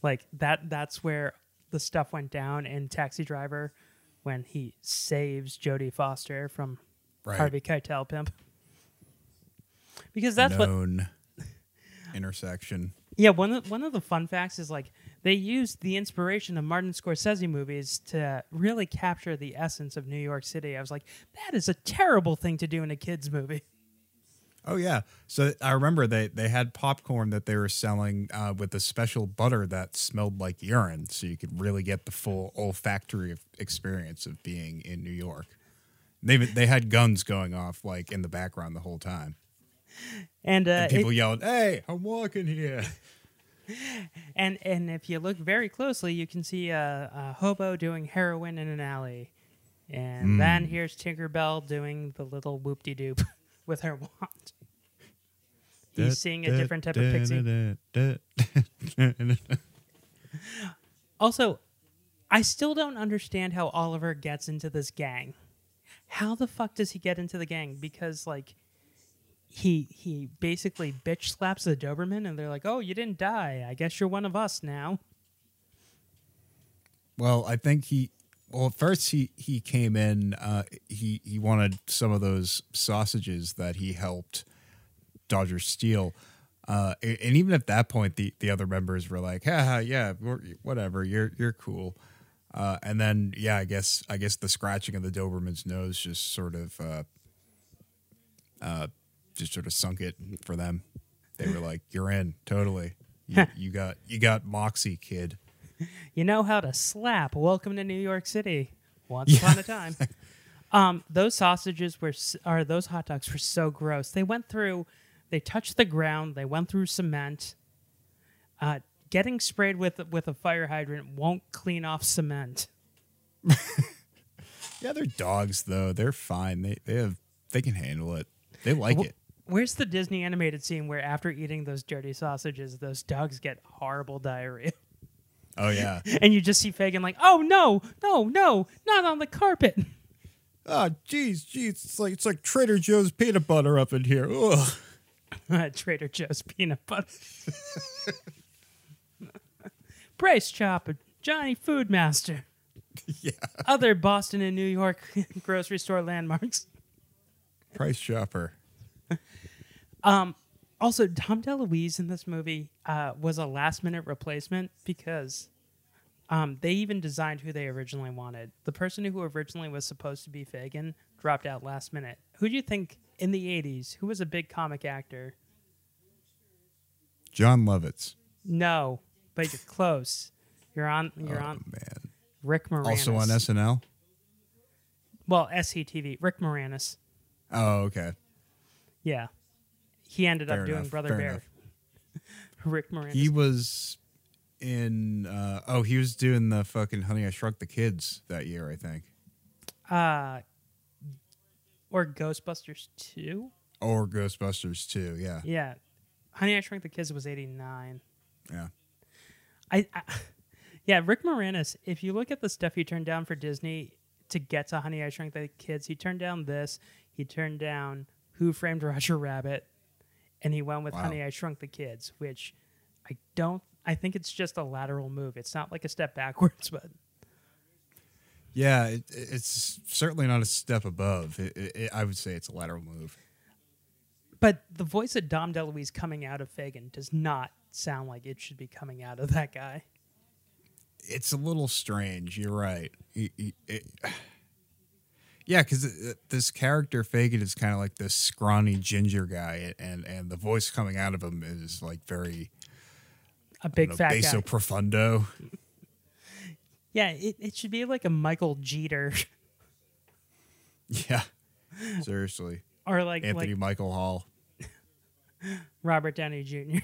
Like that, that's where the stuff went down in Taxi Driver when he saves Jodie Foster from right. Harvey Keitel pimp, because that's known what intersection. Yeah, one of, one of the fun facts is like they used the inspiration of Martin Scorsese movies to really capture the essence of New York City. I was like, that is a terrible thing to do in a kid's movie. Oh, yeah. So I remember they, they had popcorn that they were selling uh, with a special butter that smelled like urine, so you could really get the full olfactory experience of being in New York. They they had guns going off like in the background the whole time. And, uh, and people it, yelled, "Hey, I'm walking here!" and and if you look very closely, you can see a, a hobo doing heroin in an alley, and mm. then here's Tinkerbell doing the little whoop de doop with her wand. He's da, seeing a da, different type da, of pixie. Da, da, da, da. Also, I still don't understand how Oliver gets into this gang. How the fuck does he get into the gang? Because like. He he basically bitch slaps the Doberman, and they're like, "Oh, you didn't die. I guess you're one of us now." Well, I think he. Well, first he he came in. Uh, he he wanted some of those sausages that he helped Dodger steal, uh, and, and even at that point, the, the other members were like, "Ha, yeah, whatever. You're you're cool." Uh, and then yeah, I guess I guess the scratching of the Doberman's nose just sort of. Uh, uh, just sort of sunk it for them. They were like, "You're in, totally. You, you got, you got moxie, kid. You know how to slap. Welcome to New York City. Once yeah. upon a time." um, those sausages were, or those hot dogs were so gross. They went through, they touched the ground. They went through cement. Uh, getting sprayed with with a fire hydrant won't clean off cement. Yeah, they're dogs though. They're fine. They they have they can handle it. They like well, it. Where's the Disney animated scene where after eating those dirty sausages, those dogs get horrible diarrhea? Oh, yeah. And you just see Fagin like, "Oh, no, no, no, not on the carpet. Oh, geez, geez. It's like, it's like Trader Joe's peanut butter up in here." Trader Joe's peanut butter. Brace Chop, Johnny Foodmaster. Yeah. Other Boston and New York grocery store landmarks. Price Chopper. um, also, Dom DeLuise in this movie uh, was a last-minute replacement because um, they even designed who they originally wanted. The person who originally was supposed to be Fagin dropped out last minute. Who do you think in the eighties? Who was a big comic actor? John Lovitz. No, but you're close. You're on. You're oh, on. Man. Rick Moranis. Also on S N L. Well, S C T V. Rick Moranis. Oh, okay. Yeah. He ended fair up doing enough, Brother Bear. Rick Moranis. He was in, uh, oh, he was doing the fucking Honey, I Shrunk the Kids that year, I think. Uh, or Ghostbusters two? Or Ghostbusters two, yeah. Yeah. Honey, I Shrunk the Kids was eighty-nine. Yeah. I, I Yeah, Rick Moranis, if you look at the stuff he turned down for Disney to get to Honey, I Shrunk the Kids, he turned down this. He turned down Who Framed Roger Rabbit, and he went with wow. Honey, I Shrunk the Kids, which I don't I think it's just a lateral move. It's not like a step backwards, but yeah, it, it's certainly not a step above. It, it, I would say it's a lateral move. But the voice of Dom DeLuise coming out of Fagin does not sound like it should be coming out of that guy. It's a little strange. You're right. He, he, it, yeah, because this character Fagin is kind of like this scrawny ginger guy, and and the voice coming out of him is like very a big I don't know, fat basso guy. Profundo. Yeah, it, it should be like a Michael Jeter. Yeah, seriously. Or like Anthony like Michael Hall, Robert Downey Junior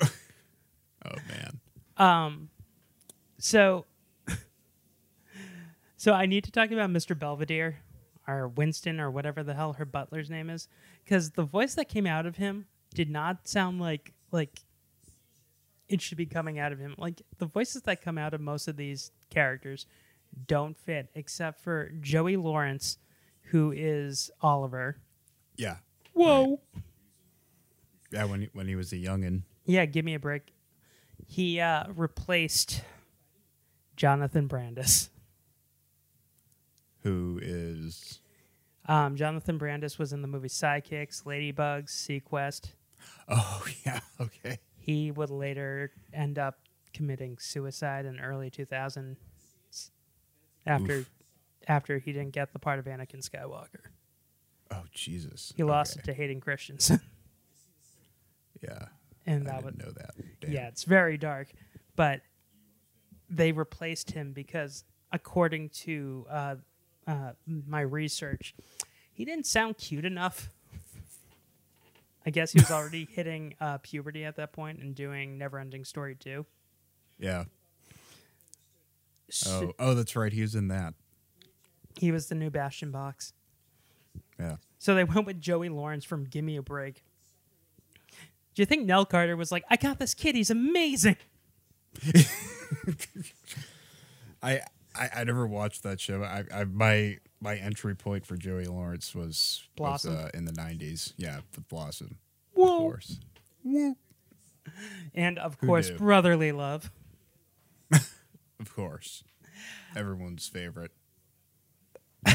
Oh man. Um, so, so I need to talk about Mister Belvedere, or Winston, or whatever the hell her butler's name is, because the voice that came out of him did not sound like like it should be coming out of him. Like the voices that come out of most of these characters don't fit, except for Joey Lawrence, who is Oliver. Yeah. Whoa. Right. Yeah, when he, when he was a youngin. Yeah, Give Me a Break. He uh, replaced Jonathan Brandis. Who is? Um, Jonathan Brandis was in the movie Sidekicks, Ladybugs, Sequest. Oh, yeah, okay. He would later end up committing suicide in early two thousand after Oof. after he didn't get the part of Anakin Skywalker. Oh, Jesus. He lost okay. it to Hayden Christensen. Yeah. And that I didn't would, know that. Damn. Yeah, it's very dark, but they replaced him because, according to uh, uh, my research, he didn't sound cute enough. I guess he was already hitting uh, puberty at that point and doing Neverending Story two. Yeah. So, oh, oh, that's right. He was in that. He was the new Bastion Box. Yeah. So they went with Joey Lawrence from Give Me a Break. Do you think Nell Carter was like, I got this kid, he's amazing? I, I I never watched that show. I, I my my entry point for Joey Lawrence was, Blossom. was uh, in the nineties. Yeah, with Blossom. Whoa. Of course. Yeah. And of Who course, knew? Brotherly Love. Of course. Everyone's favorite.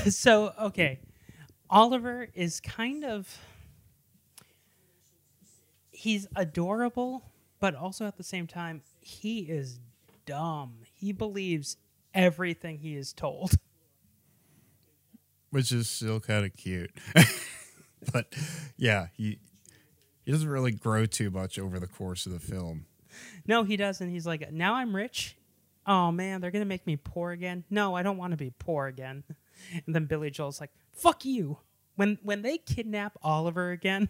So, okay. Oliver is kind of... He's adorable, but also at the same time, he is dumb. He believes everything he is told. Which is still kind of cute. But, yeah, he he doesn't really grow too much over the course of the film. No, he doesn't. He's like, now I'm rich? Oh, man, they're going to make me poor again? No, I don't want to be poor again. And then Billy Joel's like, fuck you. When when they kidnap Oliver again...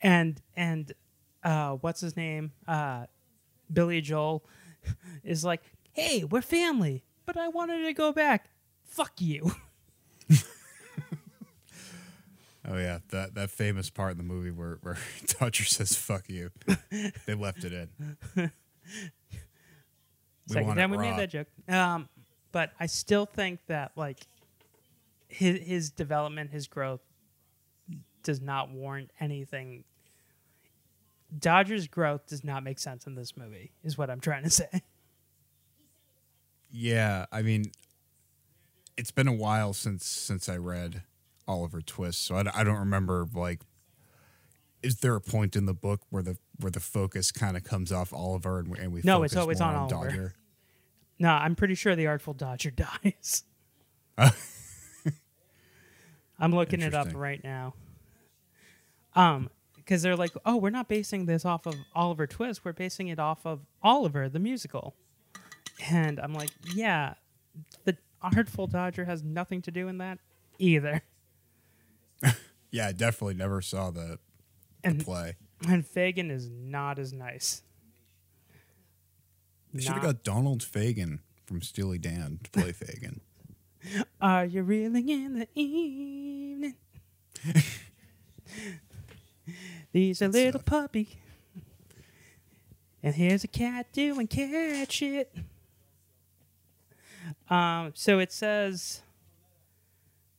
And and uh, what's his name? Uh, Billy Joel is like, hey, we're family, but I wanted to go back. Fuck you. Oh, yeah. That that famous part in the movie where, where Dodger says, fuck you. They left it in. we Second time we made that joke. Um, but I still think that like his his development, his growth, does not warrant anything. Dodger's growth does not make sense in this movie, is what I'm trying to say. Yeah, I mean, it's been a while since since I read Oliver Twist, so I, I don't remember. Like, is there a point in the book where the where the focus kind of comes off Oliver and we, and we no, focus it's always more on, on Oliver. Dodger? No, I'm pretty sure the Artful Dodger dies. Uh, I'm looking it up right now. Um, because they're like, oh, we're not basing this off of Oliver Twist. We're basing it off of Oliver, the musical. And I'm like, yeah, the Artful Dodger has nothing to do in that either. Yeah, I definitely never saw the, and, the play. And Fagin is not as nice. They should have got Donald Fagin from Steely Dan to play Fagin. Are you reeling in the evening? He's a little sucked. puppy, and here's a cat doing cat shit. Um, so it says,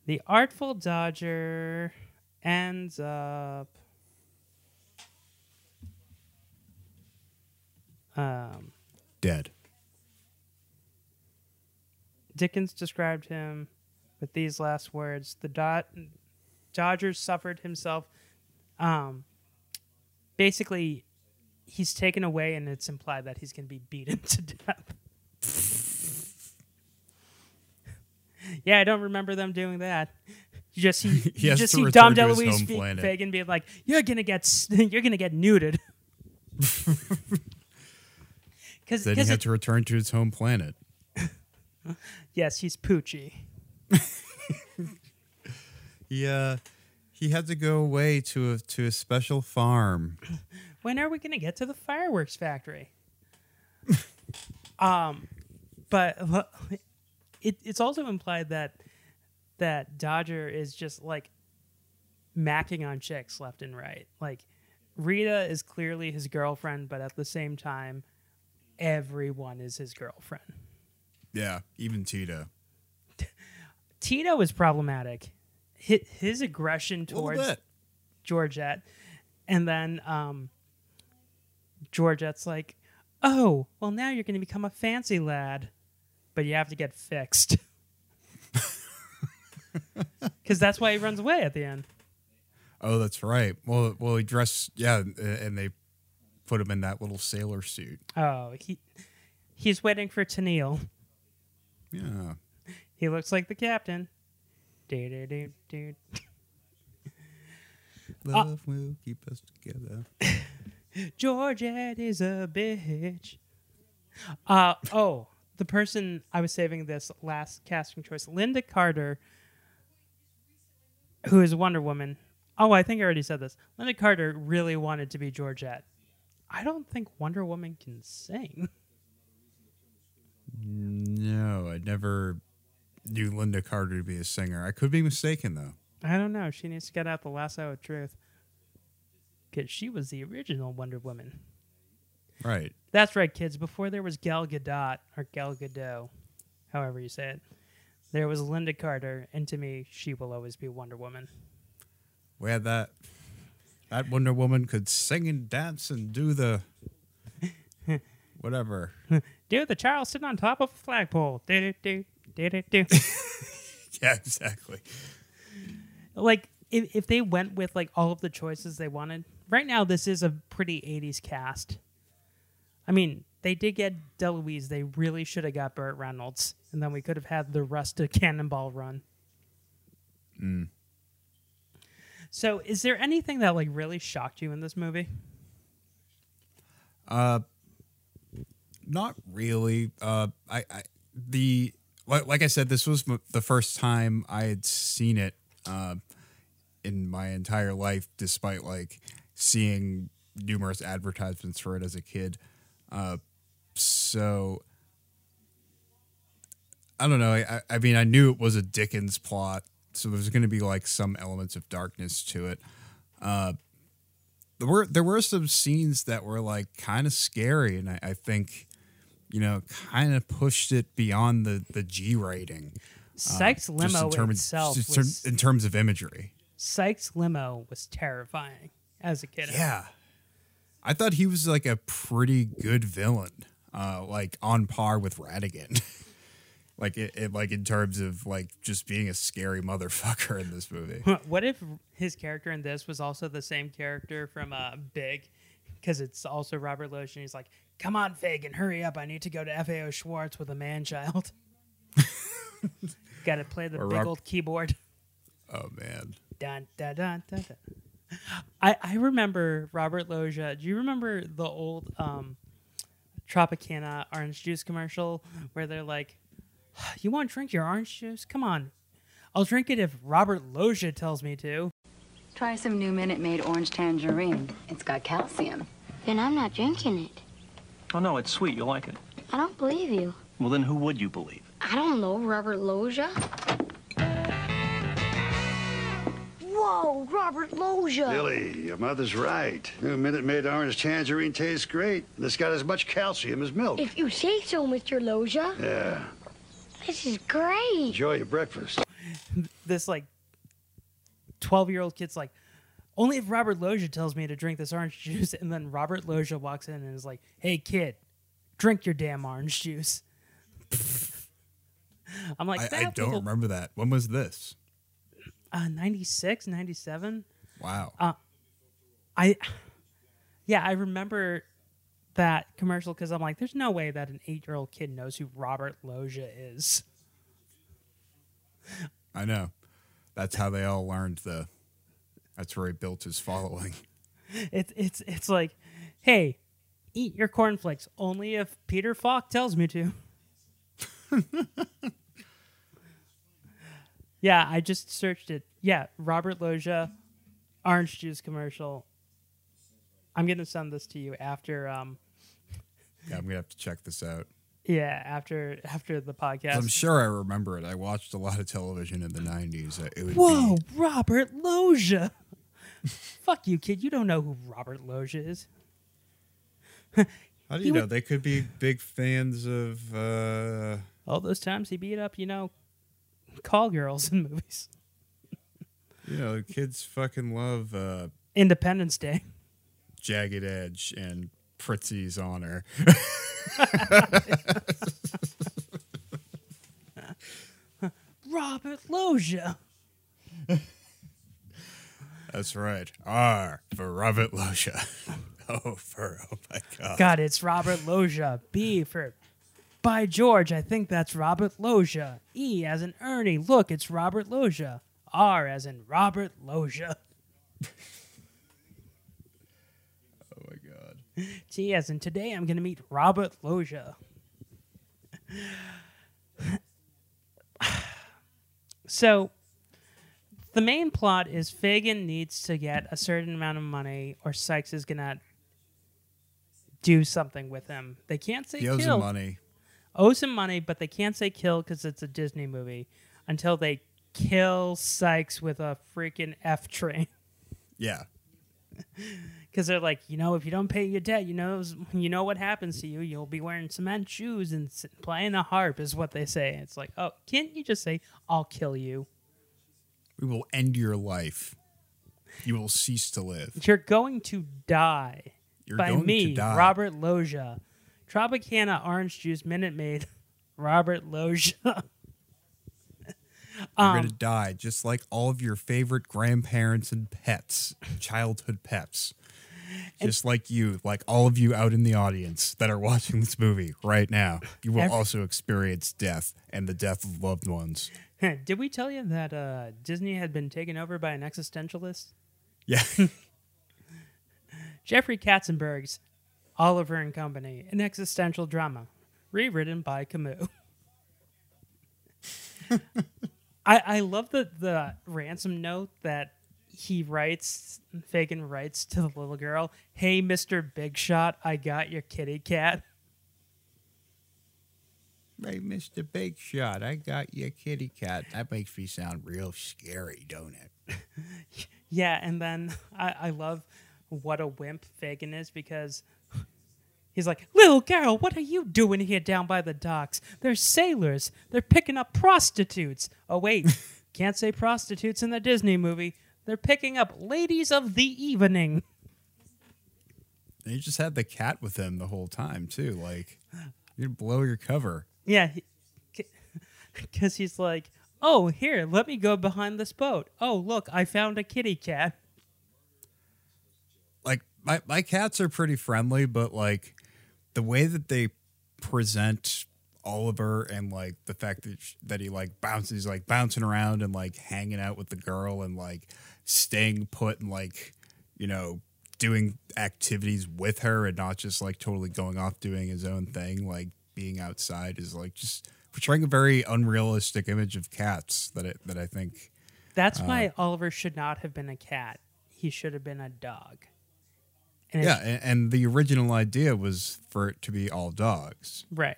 the Artful Dodger ends up Um, Dead. Dickens described him with these last words. The Do- Dodger suffered himself. Um, basically, he's taken away, and it's implied that he's going to be beaten to death. Yeah, I don't remember them doing that. You just see, you just see Dom DeLuise Fagin being like, "You're gonna get, you're gonna get neutered." Because then he had to return to his home planet. Yes, he's Poochie. Yeah, he had to go away to a, to a special farm. When are we going to get to the fireworks factory? um, but it, it's also implied that that Dodger is just like macking on chicks left and right. Like Rita is clearly his girlfriend, but at the same time, everyone is his girlfriend. Yeah, even Tito. Tito is problematic. His, his aggression towards Georgette, and then um, Georgette's like, "Oh, well, now you're going to become a fancy lad, but you have to get fixed," because that's why he runs away at the end. Oh, that's right. Well, well, he dressed, yeah, and they put him in that little sailor suit. Oh, he he's waiting for Tennille. Yeah. He looks like the captain. Do, do, do, do. Love uh, will keep us together. Georgette is a bitch. Uh, oh, the person I was saving this last casting choice, Lynda Carter, who is Wonder Woman. Oh, I think I already said this. Lynda Carter really wanted to be Georgette. I don't think Wonder Woman can sing. No, I never knew Lynda Carter to be a singer. I could be mistaken, though. I don't know. She needs to get out the lasso of truth, because she was the original Wonder Woman. Right. That's right, kids. Before there was Gal Gadot, or Gal Gadot, however you say it, there was Lynda Carter, and to me, she will always be Wonder Woman. We had that. That Wonder Woman could sing and dance and do the whatever. Do the Charleston on top of a flagpole. Did it do? Did it do? Yeah, exactly. Like, if, if they went with, like, all of the choices they wanted. Right now, this is a pretty eighties cast. I mean, they did get DeLuise. They really should have got Burt Reynolds. And then we could have had the rest of Cannonball Run. Mm. So, is there anything that, like, really shocked you in this movie? Uh... Not really. Uh, I, I the like, like I said, this was m- the first time I had seen it uh, in my entire life, despite like seeing numerous advertisements for it as a kid. Uh, so I don't know. I, I mean, I knew it was a Dickens plot, so there's going to be like some elements of darkness to it. Uh, there were there were some scenes that were like kind of scary, and I, I think. You know, kind of pushed it beyond the, the G rating. Sykes' uh, limo in term, itself in, was, in terms of imagery. Sykes' limo was terrifying as a kid. Yeah, I thought he was like a pretty good villain, uh, like on par with Ratigan. like it, it, like in terms of like just being a scary motherfucker in this movie. What if his character in this was also the same character from uh, Big? Because it's also Robert Loesch, and he's like, "Come on, Fagin, hurry up. I need to go to F A O Schwartz with a man-child." Got to play the or big rock- old keyboard. Oh, man. Dun, dun, dun, dun, dun. I, I remember Robert Loggia. Do you remember the old um, Tropicana orange juice commercial where they're like, "You want to drink your orange juice? Come on. I'll drink it if Robert Loggia tells me to." Try some new Minute Maid orange tangerine. It's got calcium. Then I'm not drinking it. Oh, no, it's sweet. You'll like it. I don't believe you. Well, then who would you believe? I don't know. Robert Loggia? Whoa, Robert Loggia. Billy, your mother's right. New Minute Maid orange tangerine tastes great. It's got as much calcium as milk. If you say so, Mister Loggia. Yeah. This is great. Enjoy your breakfast. This, like, twelve-year-old kid's like, "Only if Robert Loggia tells me to drink this orange juice." And then Robert Loggia walks in and is like, "Hey, kid, drink your damn orange juice. I'm like, I, I don't little... remember that. When was this? Uh, ninety-six, ninety-seven Wow. Uh, I, yeah, I remember that commercial because I'm like, there's no way that an eight-year-old kid knows who Robert Loggia is. I know. That's how they all learned the... That's where he built his following. It's it's it's like, hey, eat your cornflakes only if Peter Falk tells me to. Yeah, I just searched it. Yeah, Robert Loggia, orange juice commercial. I'm gonna send this to you after. Um, yeah, I'm gonna have to check this out. Yeah, after after the podcast. I'm sure I remember it. I watched a lot of television in the nineties. It would Whoa, be... Robert Loggia. Fuck you, kid. You don't know who Robert Loggia is. How do you would... know? They could be big fans of... Uh... All those times he beat up, you know, call girls in movies. You know, kids fucking love... Uh, Independence Day. Jagged Edge and Pritzi's Honor. Robert Loggia. That's right. R for Robert Loggia. O for, oh my God. God, it's Robert Loggia. B for, by George, I think that's Robert Loggia. E as in Ernie. Look, it's Robert Loggia. R as in Robert Loggia. Oh my God. T as in today I'm going to meet Robert Loggia. So... The main plot is Fagin needs to get a certain amount of money or Sykes is going to do something with him. They can't say he kill. He owes him money. Owes him money, but they can't say kill because it's a Disney movie until they kill Sykes with a freaking F train. Yeah. Because they're like, you know, if you don't pay your debt, you know, you know what happens to you. You'll be wearing cement shoes and playing a harp is what they say. It's like, oh, can't you just say, I'll kill you? We will end your life. You will cease to live. You're going to die. You're by going me, to die. Robert Loggia. Tropicana Orange Juice Minute Maid, Robert Loggia. You're um, going to die, just like all of your favorite grandparents and pets, childhood pets. Just like you, like all of you out in the audience that are watching this movie right now. You will every- also experience death and the death of loved ones. Did we tell you that uh, Disney had been taken over by an existentialist? Yeah. Jeffrey Katzenberg's Oliver and Company, an existential drama, rewritten by Camus. I, I love the, the ransom note that he writes, Fagin writes to the little girl, hey, Mister Big Shot, I got your kitty cat. Hey, Mister Big Shot, I got your kitty cat. That makes me sound real scary, don't it? Yeah, and then I, I love what a wimp Fagin is because he's like, little girl, what are you doing here down by the docks? They're sailors. They're picking up prostitutes. Oh, wait, can't say prostitutes in the Disney movie. They're picking up ladies of the evening. And he just had the cat with him the whole time, too. Like, you'd blow your cover. Yeah, because he, he's like, oh, here, let me go behind this boat. Oh, look, I found a kitty cat. Like, my, my cats are pretty friendly, but, like, the way that they present Oliver and, like, the fact that, she, that he, like, bounces, like, bouncing around and, like, hanging out with the girl and, like, staying put and, like, you know, doing activities with her and not just, like, totally going off doing his own thing, like, being outside is like just portraying a very unrealistic image of cats that it, that I think. That's uh, why Oliver should not have been a cat. He should have been a dog. And yeah, and, and the original idea was for it to be all dogs. Right.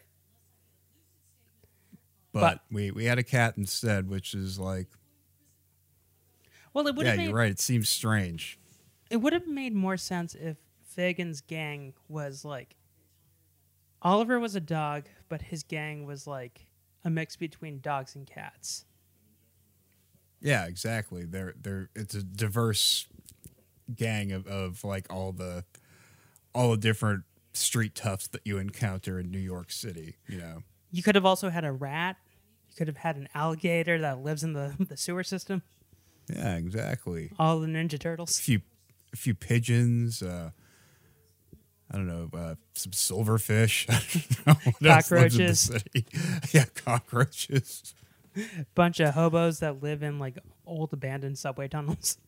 But, but we, we had a cat instead, which is like. Well, it would yeah, have made, you're right. It seems strange. It would have made more sense if Fagin's gang was like. Oliver was a dog, but his gang was like a mix between dogs and cats. Yeah, exactly. They're they're it's a diverse gang of, of like all the all the different street toughs that you encounter in New York City, you know. You could have also had a rat. You could have had an alligator that lives in the, the sewer system. Yeah, exactly. All the Ninja Turtles. A few, a few pigeons. Uh, I don't know, uh, some silverfish. I don't know. Cockroaches. The city. Yeah, cockroaches. Bunch of hobos that live in like old abandoned subway tunnels.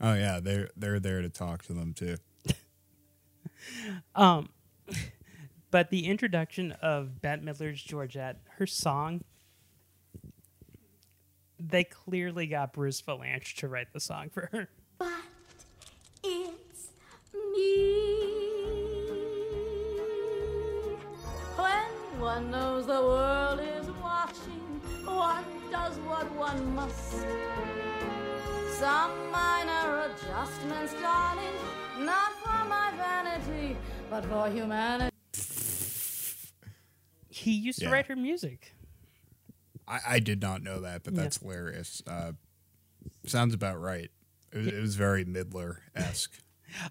Oh yeah, they're they're there to talk to them too. um, but the introduction of Bette Midler's Georgette, her song. They clearly got Bruce Vilanch to write the song for her. But it's me. When one knows the world is watching, one does what one must. Some minor adjustments, darling, not for my vanity, but for humanity. He used yeah. to write her music. I, I did not know that, but that's yeah. hilarious. Uh, sounds about right. It was, it was very Midler-esque.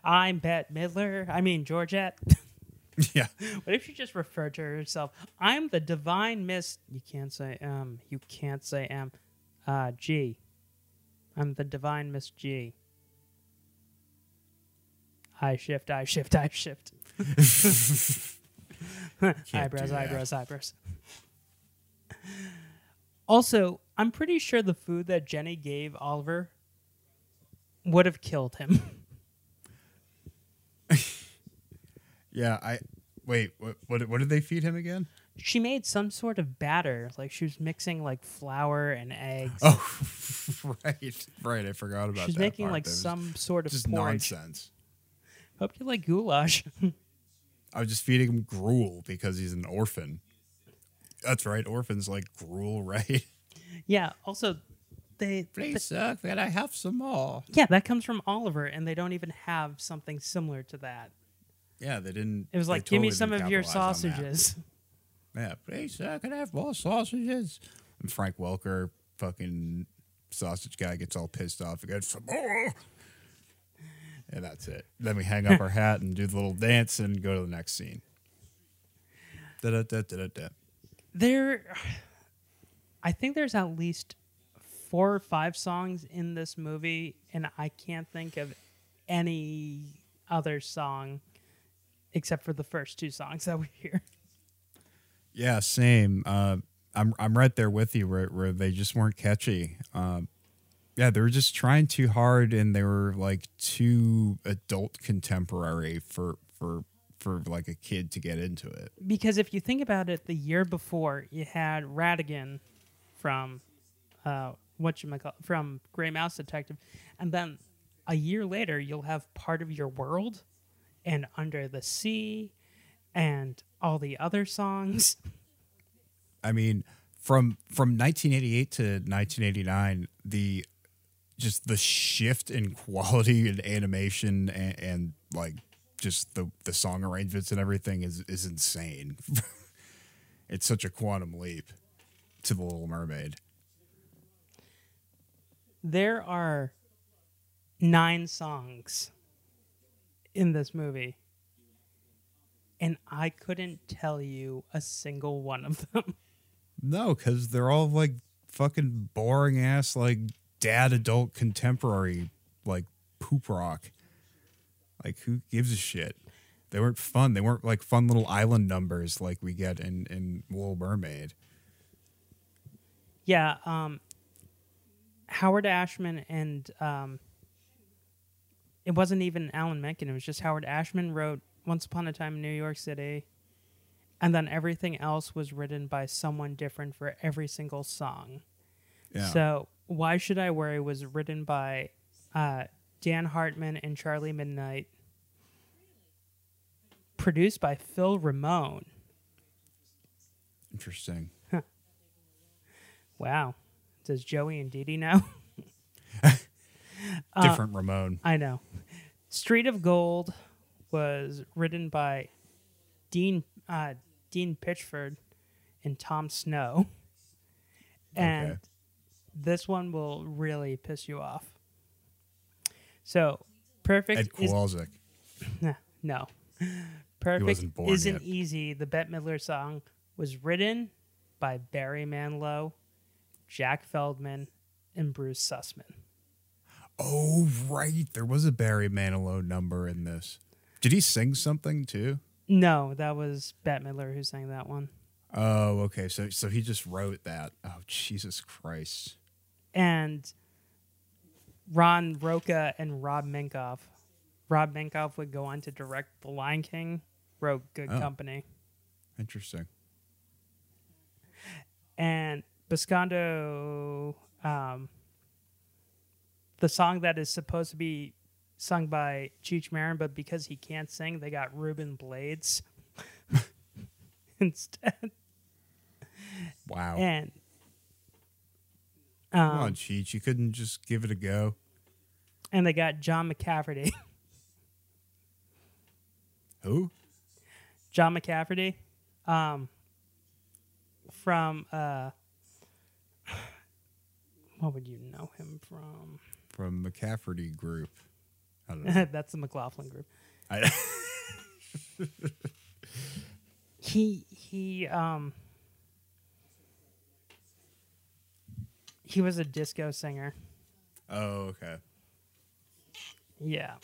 I'm Bette Midler. I mean, Georgette. Yeah. What if she just referred to herself? I'm the divine miss. You can't say M. Um, you can't say M. Um, uh, G. I'm the divine Miss G. I shift, I shift, I shift. Eyebrows, eyebrows, eyebrows. Also, I'm pretty sure the food that Jenny gave Oliver would have killed him. Yeah, I... Wait, what, what What did they feed him again? She made some sort of batter. Like, she was mixing, like, flour and eggs. Oh, right. Right, I forgot about that. She's making, part. like, some sort of just porridge. Nonsense. Hope you like goulash. I was just feeding him gruel because he's an orphan. That's right. Orphans like gruel, right? Yeah. Also, they... Please, sir, can I have some more? Yeah, that comes from Oliver, and they don't even have something similar to that. Yeah, they didn't... It was like, give totally me some of your sausages. Yeah, please, sir, can I have more sausages? And Frank Welker, fucking sausage guy, gets all pissed off again. Some more! And that's it. Then we hang up our hat and do the little dance and go to the next scene. Da-da-da-da-da-da. There, I think there's at least four or five songs in this movie, and I can't think of any other song except for the first two songs that we hear. Yeah, same. Uh, I'm I'm right there with you where, where they just weren't catchy. Um, yeah, they were just trying too hard, and they were like too adult contemporary for for. for like a kid to get into it. Because if you think about it, the year before you had Radigan from uh, whatchamacallit, from Great Mouse Detective, and then a year later you'll have Part of Your World and Under the Sea and all the other songs. I mean, from from nineteen eighty-eight to nineteen eighty-nine, the just the shift in quality and animation and, and like just the, the song arrangements and everything is, is insane. It's such a quantum leap to The Little Mermaid. There are nine songs in this movie, and I couldn't tell you a single one of them. No, because they're all like fucking boring ass, like dad adult contemporary, like poop rock. Like, who gives a shit? They weren't fun. They weren't, like, fun little island numbers like we get in, in Little Mermaid. Yeah, um, Howard Ashman and... Um, it wasn't even Alan Menken. It was just Howard Ashman wrote Once Upon a Time in New York City. And then everything else was written by someone different for every single song. Yeah. So, Why Should I Worry was written by uh, Dan Hartman and Charlie Midnight. Produced by Phil Ramone. Interesting. Huh. Wow. Does Joey and Didi know? Different uh, Ramone. I know. Street of Gold was written by Dean uh, Dean Pitchford and Tom Snow. And okay. This one will really piss you off. So, Perfect... Ed Kowalczyk. Is, no. Perfect Isn't yet. Easy. The Bette Midler song was written by Barry Manilow, Jack Feldman, and Bruce Sussman. Oh, right. There was a Barry Manilow number in this. Did he sing something too? No, that was Bette Midler who sang that one. Oh, okay. So so he just wrote that. Oh, Jesus Christ. And Ron Rocha and Rob Minkoff. Rob Minkoff would go on to direct The Lion King, wrote Good oh. Company. Interesting. And Buscando, um, the song that is supposed to be sung by Cheech Marin, but because he can't sing, they got Reuben Blades instead. Wow. And um, come on, Cheech, you couldn't just give it a go. And they got John McCafferty. Who? John McCafferty, um, from uh, what would you know him from? From McCafferty Group. I don't know. That's the McLaughlin Group. I he he um he was a disco singer. Oh, okay. Yeah.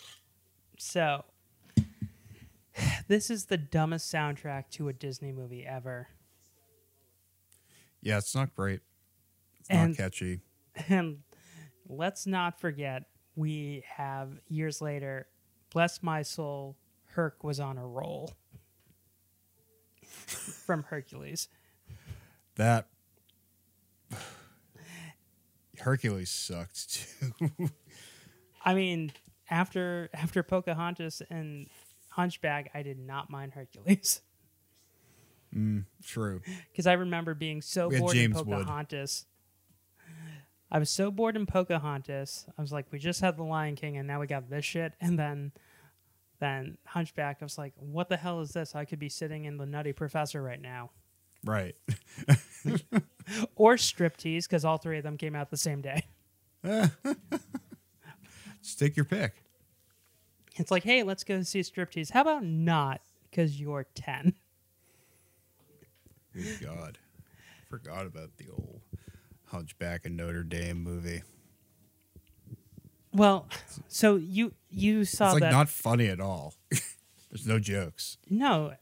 So this is the dumbest soundtrack to a Disney movie ever. Yeah, it's not great. It's and, not catchy. And let's not forget, we have, years later, Bless My Soul, Herc was on a roll from Hercules. That... Hercules sucked, too. I mean, after after Pocahontas and Hunchback, I did not mind Hercules. Mm, true. Because I remember being so we bored in Pocahontas. Wood. I was so bored in Pocahontas. I was like, we just had The Lion King, and now we got this shit. And then, then Hunchback, I was like, what the hell is this? I could be sitting in The Nutty Professor right now. Right. Or Striptease, because all three of them came out the same day. Just take your pick. It's like, hey, let's go see Striptease. How about not, because you're ten? Good God. I forgot about the old Hunchback and Notre Dame movie. Well, so you you saw it's like that. It's not funny at all. There's no jokes. No.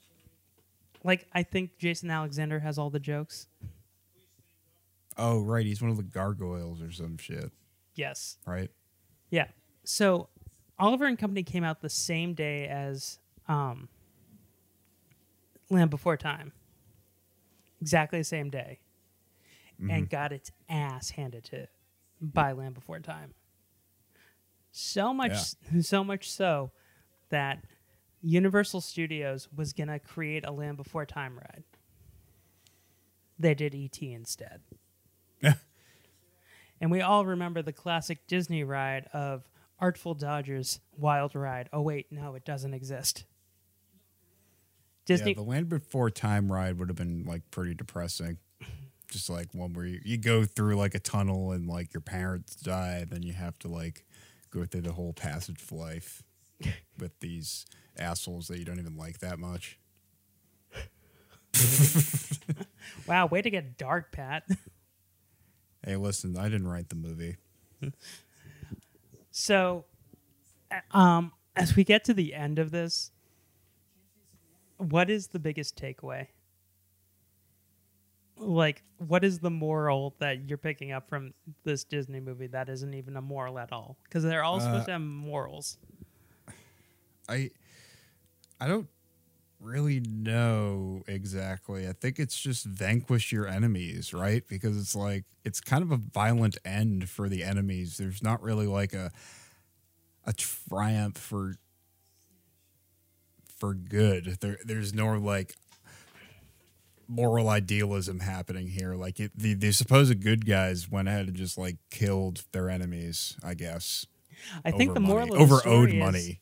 Like, I think Jason Alexander has all the jokes. Oh, right. He's one of the gargoyles or some shit. Yes. Right? Yeah. So Oliver and Company came out the same day as um, Land Before Time. Exactly the same day. Mm-hmm. And got its ass handed to by Land Before Time. So much yeah. so much so that Universal Studios was going to create a Land Before Time ride. They did E T instead. And we all remember the classic Disney ride of Artful Dodger's Wild Ride. Oh, wait, no, it doesn't exist. Disney. Yeah, the Land Before Time ride would have been like pretty depressing. Just like one where you, you go through like a tunnel and like your parents die, then you have to like go through the whole passage of life with these assholes that you don't even like that much. Wow, way to get dark, Pat. Hey, listen, I didn't write the movie. So, um, as we get to the end of this, what is the biggest takeaway? Like, what is the moral that you're picking up from this Disney movie that isn't even a moral at all? Because they're all uh, supposed to have morals. I, I don't really know exactly. I think it's just vanquish your enemies, right? Because it's like, it's kind of a violent end for the enemies. There's not really like a, a triumph for... for good. There, there's no like moral idealism happening here. Like it, the, the supposed good guys went ahead and just like killed their enemies, I guess. I think the moral of the story is, money.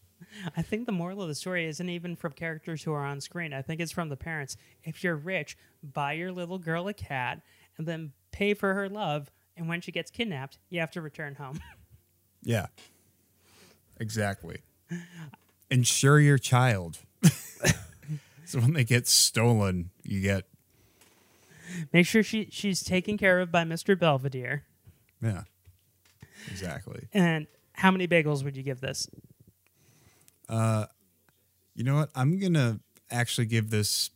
I think the moral of the story isn't even from characters who are on screen. I think it's from the parents. If you're rich, buy your little girl a cat and then pay for her love. And when she gets kidnapped, you have to return home. Yeah, exactly. Insure your child. So when they get stolen, you get... Make sure she she's taken care of by Mister Belvedere. Yeah, exactly. And how many bagels would you give this? Uh, you know what? I'm going to actually give this...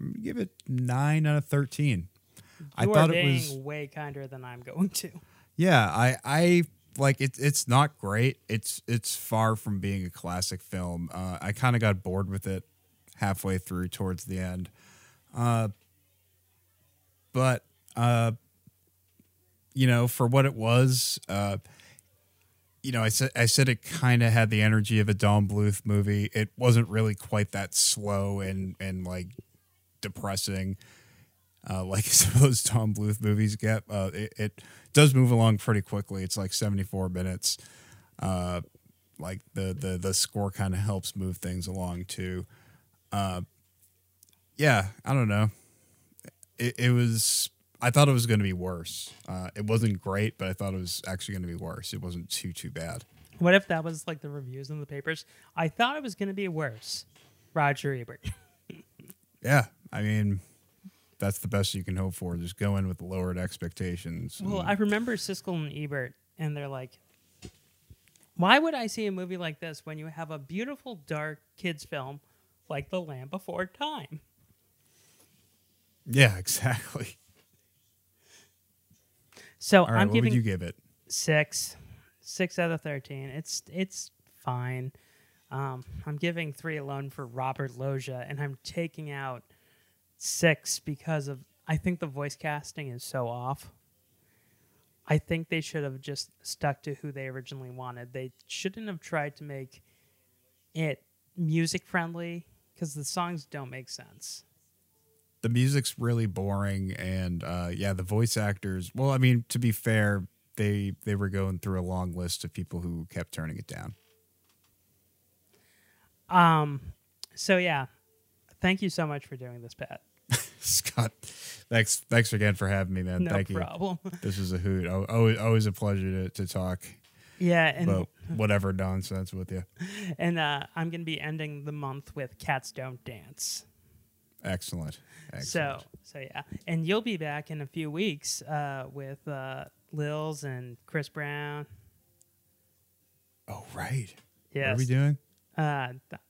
I'm going to give it nine out of thirteen. You I thought it was way kinder than I'm going to. Yeah, I... I Like it's it's not great. It's it's far from being a classic film. Uh, I kind of got bored with it halfway through towards the end, uh, but uh, you know, for what it was, uh, you know, I said I said it kind of had the energy of a Don Bluth movie. It wasn't really quite that slow and and like depressing, uh, like some of those Don Bluth movies get. Uh, it. it does move along pretty quickly. It's like seventy-four minutes. Uh, like the the the score kind of helps move things along too. Uh, yeah, I don't know. It, it was. I thought it was going to be worse. Uh, it wasn't great, but I thought it was actually going to be worse. It wasn't too too bad. What if that was like the reviews in the papers? I thought it was going to be worse. Roger Ebert. Yeah, I mean. That's the best you can hope for. Just go in with lowered expectations. Well, I remember Siskel and Ebert, and they're like, why would I see a movie like this when you have a beautiful, dark kids' film like The Land Before Time? Yeah, exactly. So right, I'm what giving would you give it? Six. Six out of thirteen. It's it's fine. Um, I'm giving three alone for Robert Loggia, and I'm taking out six because of I think the voice casting is so off. I think they should have just stuck to who they originally wanted. They shouldn't have tried to make it music friendly because the songs don't make sense. The music's really boring, and uh, yeah, the voice actors. Well, I mean, to be fair, they they were going through a long list of people who kept turning it down. Um. So yeah, thank you so much for doing this, Pat. Scott, thanks thanks again for having me, man. No Thank problem. You. This is a hoot. Always, always a pleasure to, to talk. Yeah, and about whatever nonsense with you. And uh, I'm going to be ending the month with Cats Don't Dance. Excellent. Excellent. So, so yeah, and you'll be back in a few weeks uh, with uh, Lils and Chris Brown. Oh right. Yes. What are we doing? Uh. Th-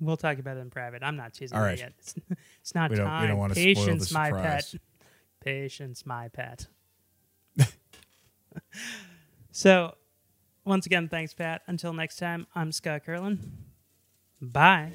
We'll talk about it in private. I'm not teasing right. it yet. It's, it's not we don't, time. We don't want to Patience, spoil the my pet. Patience, my pet. So, once again, thanks, Pat. Until next time, I'm Scott Curlin. Bye.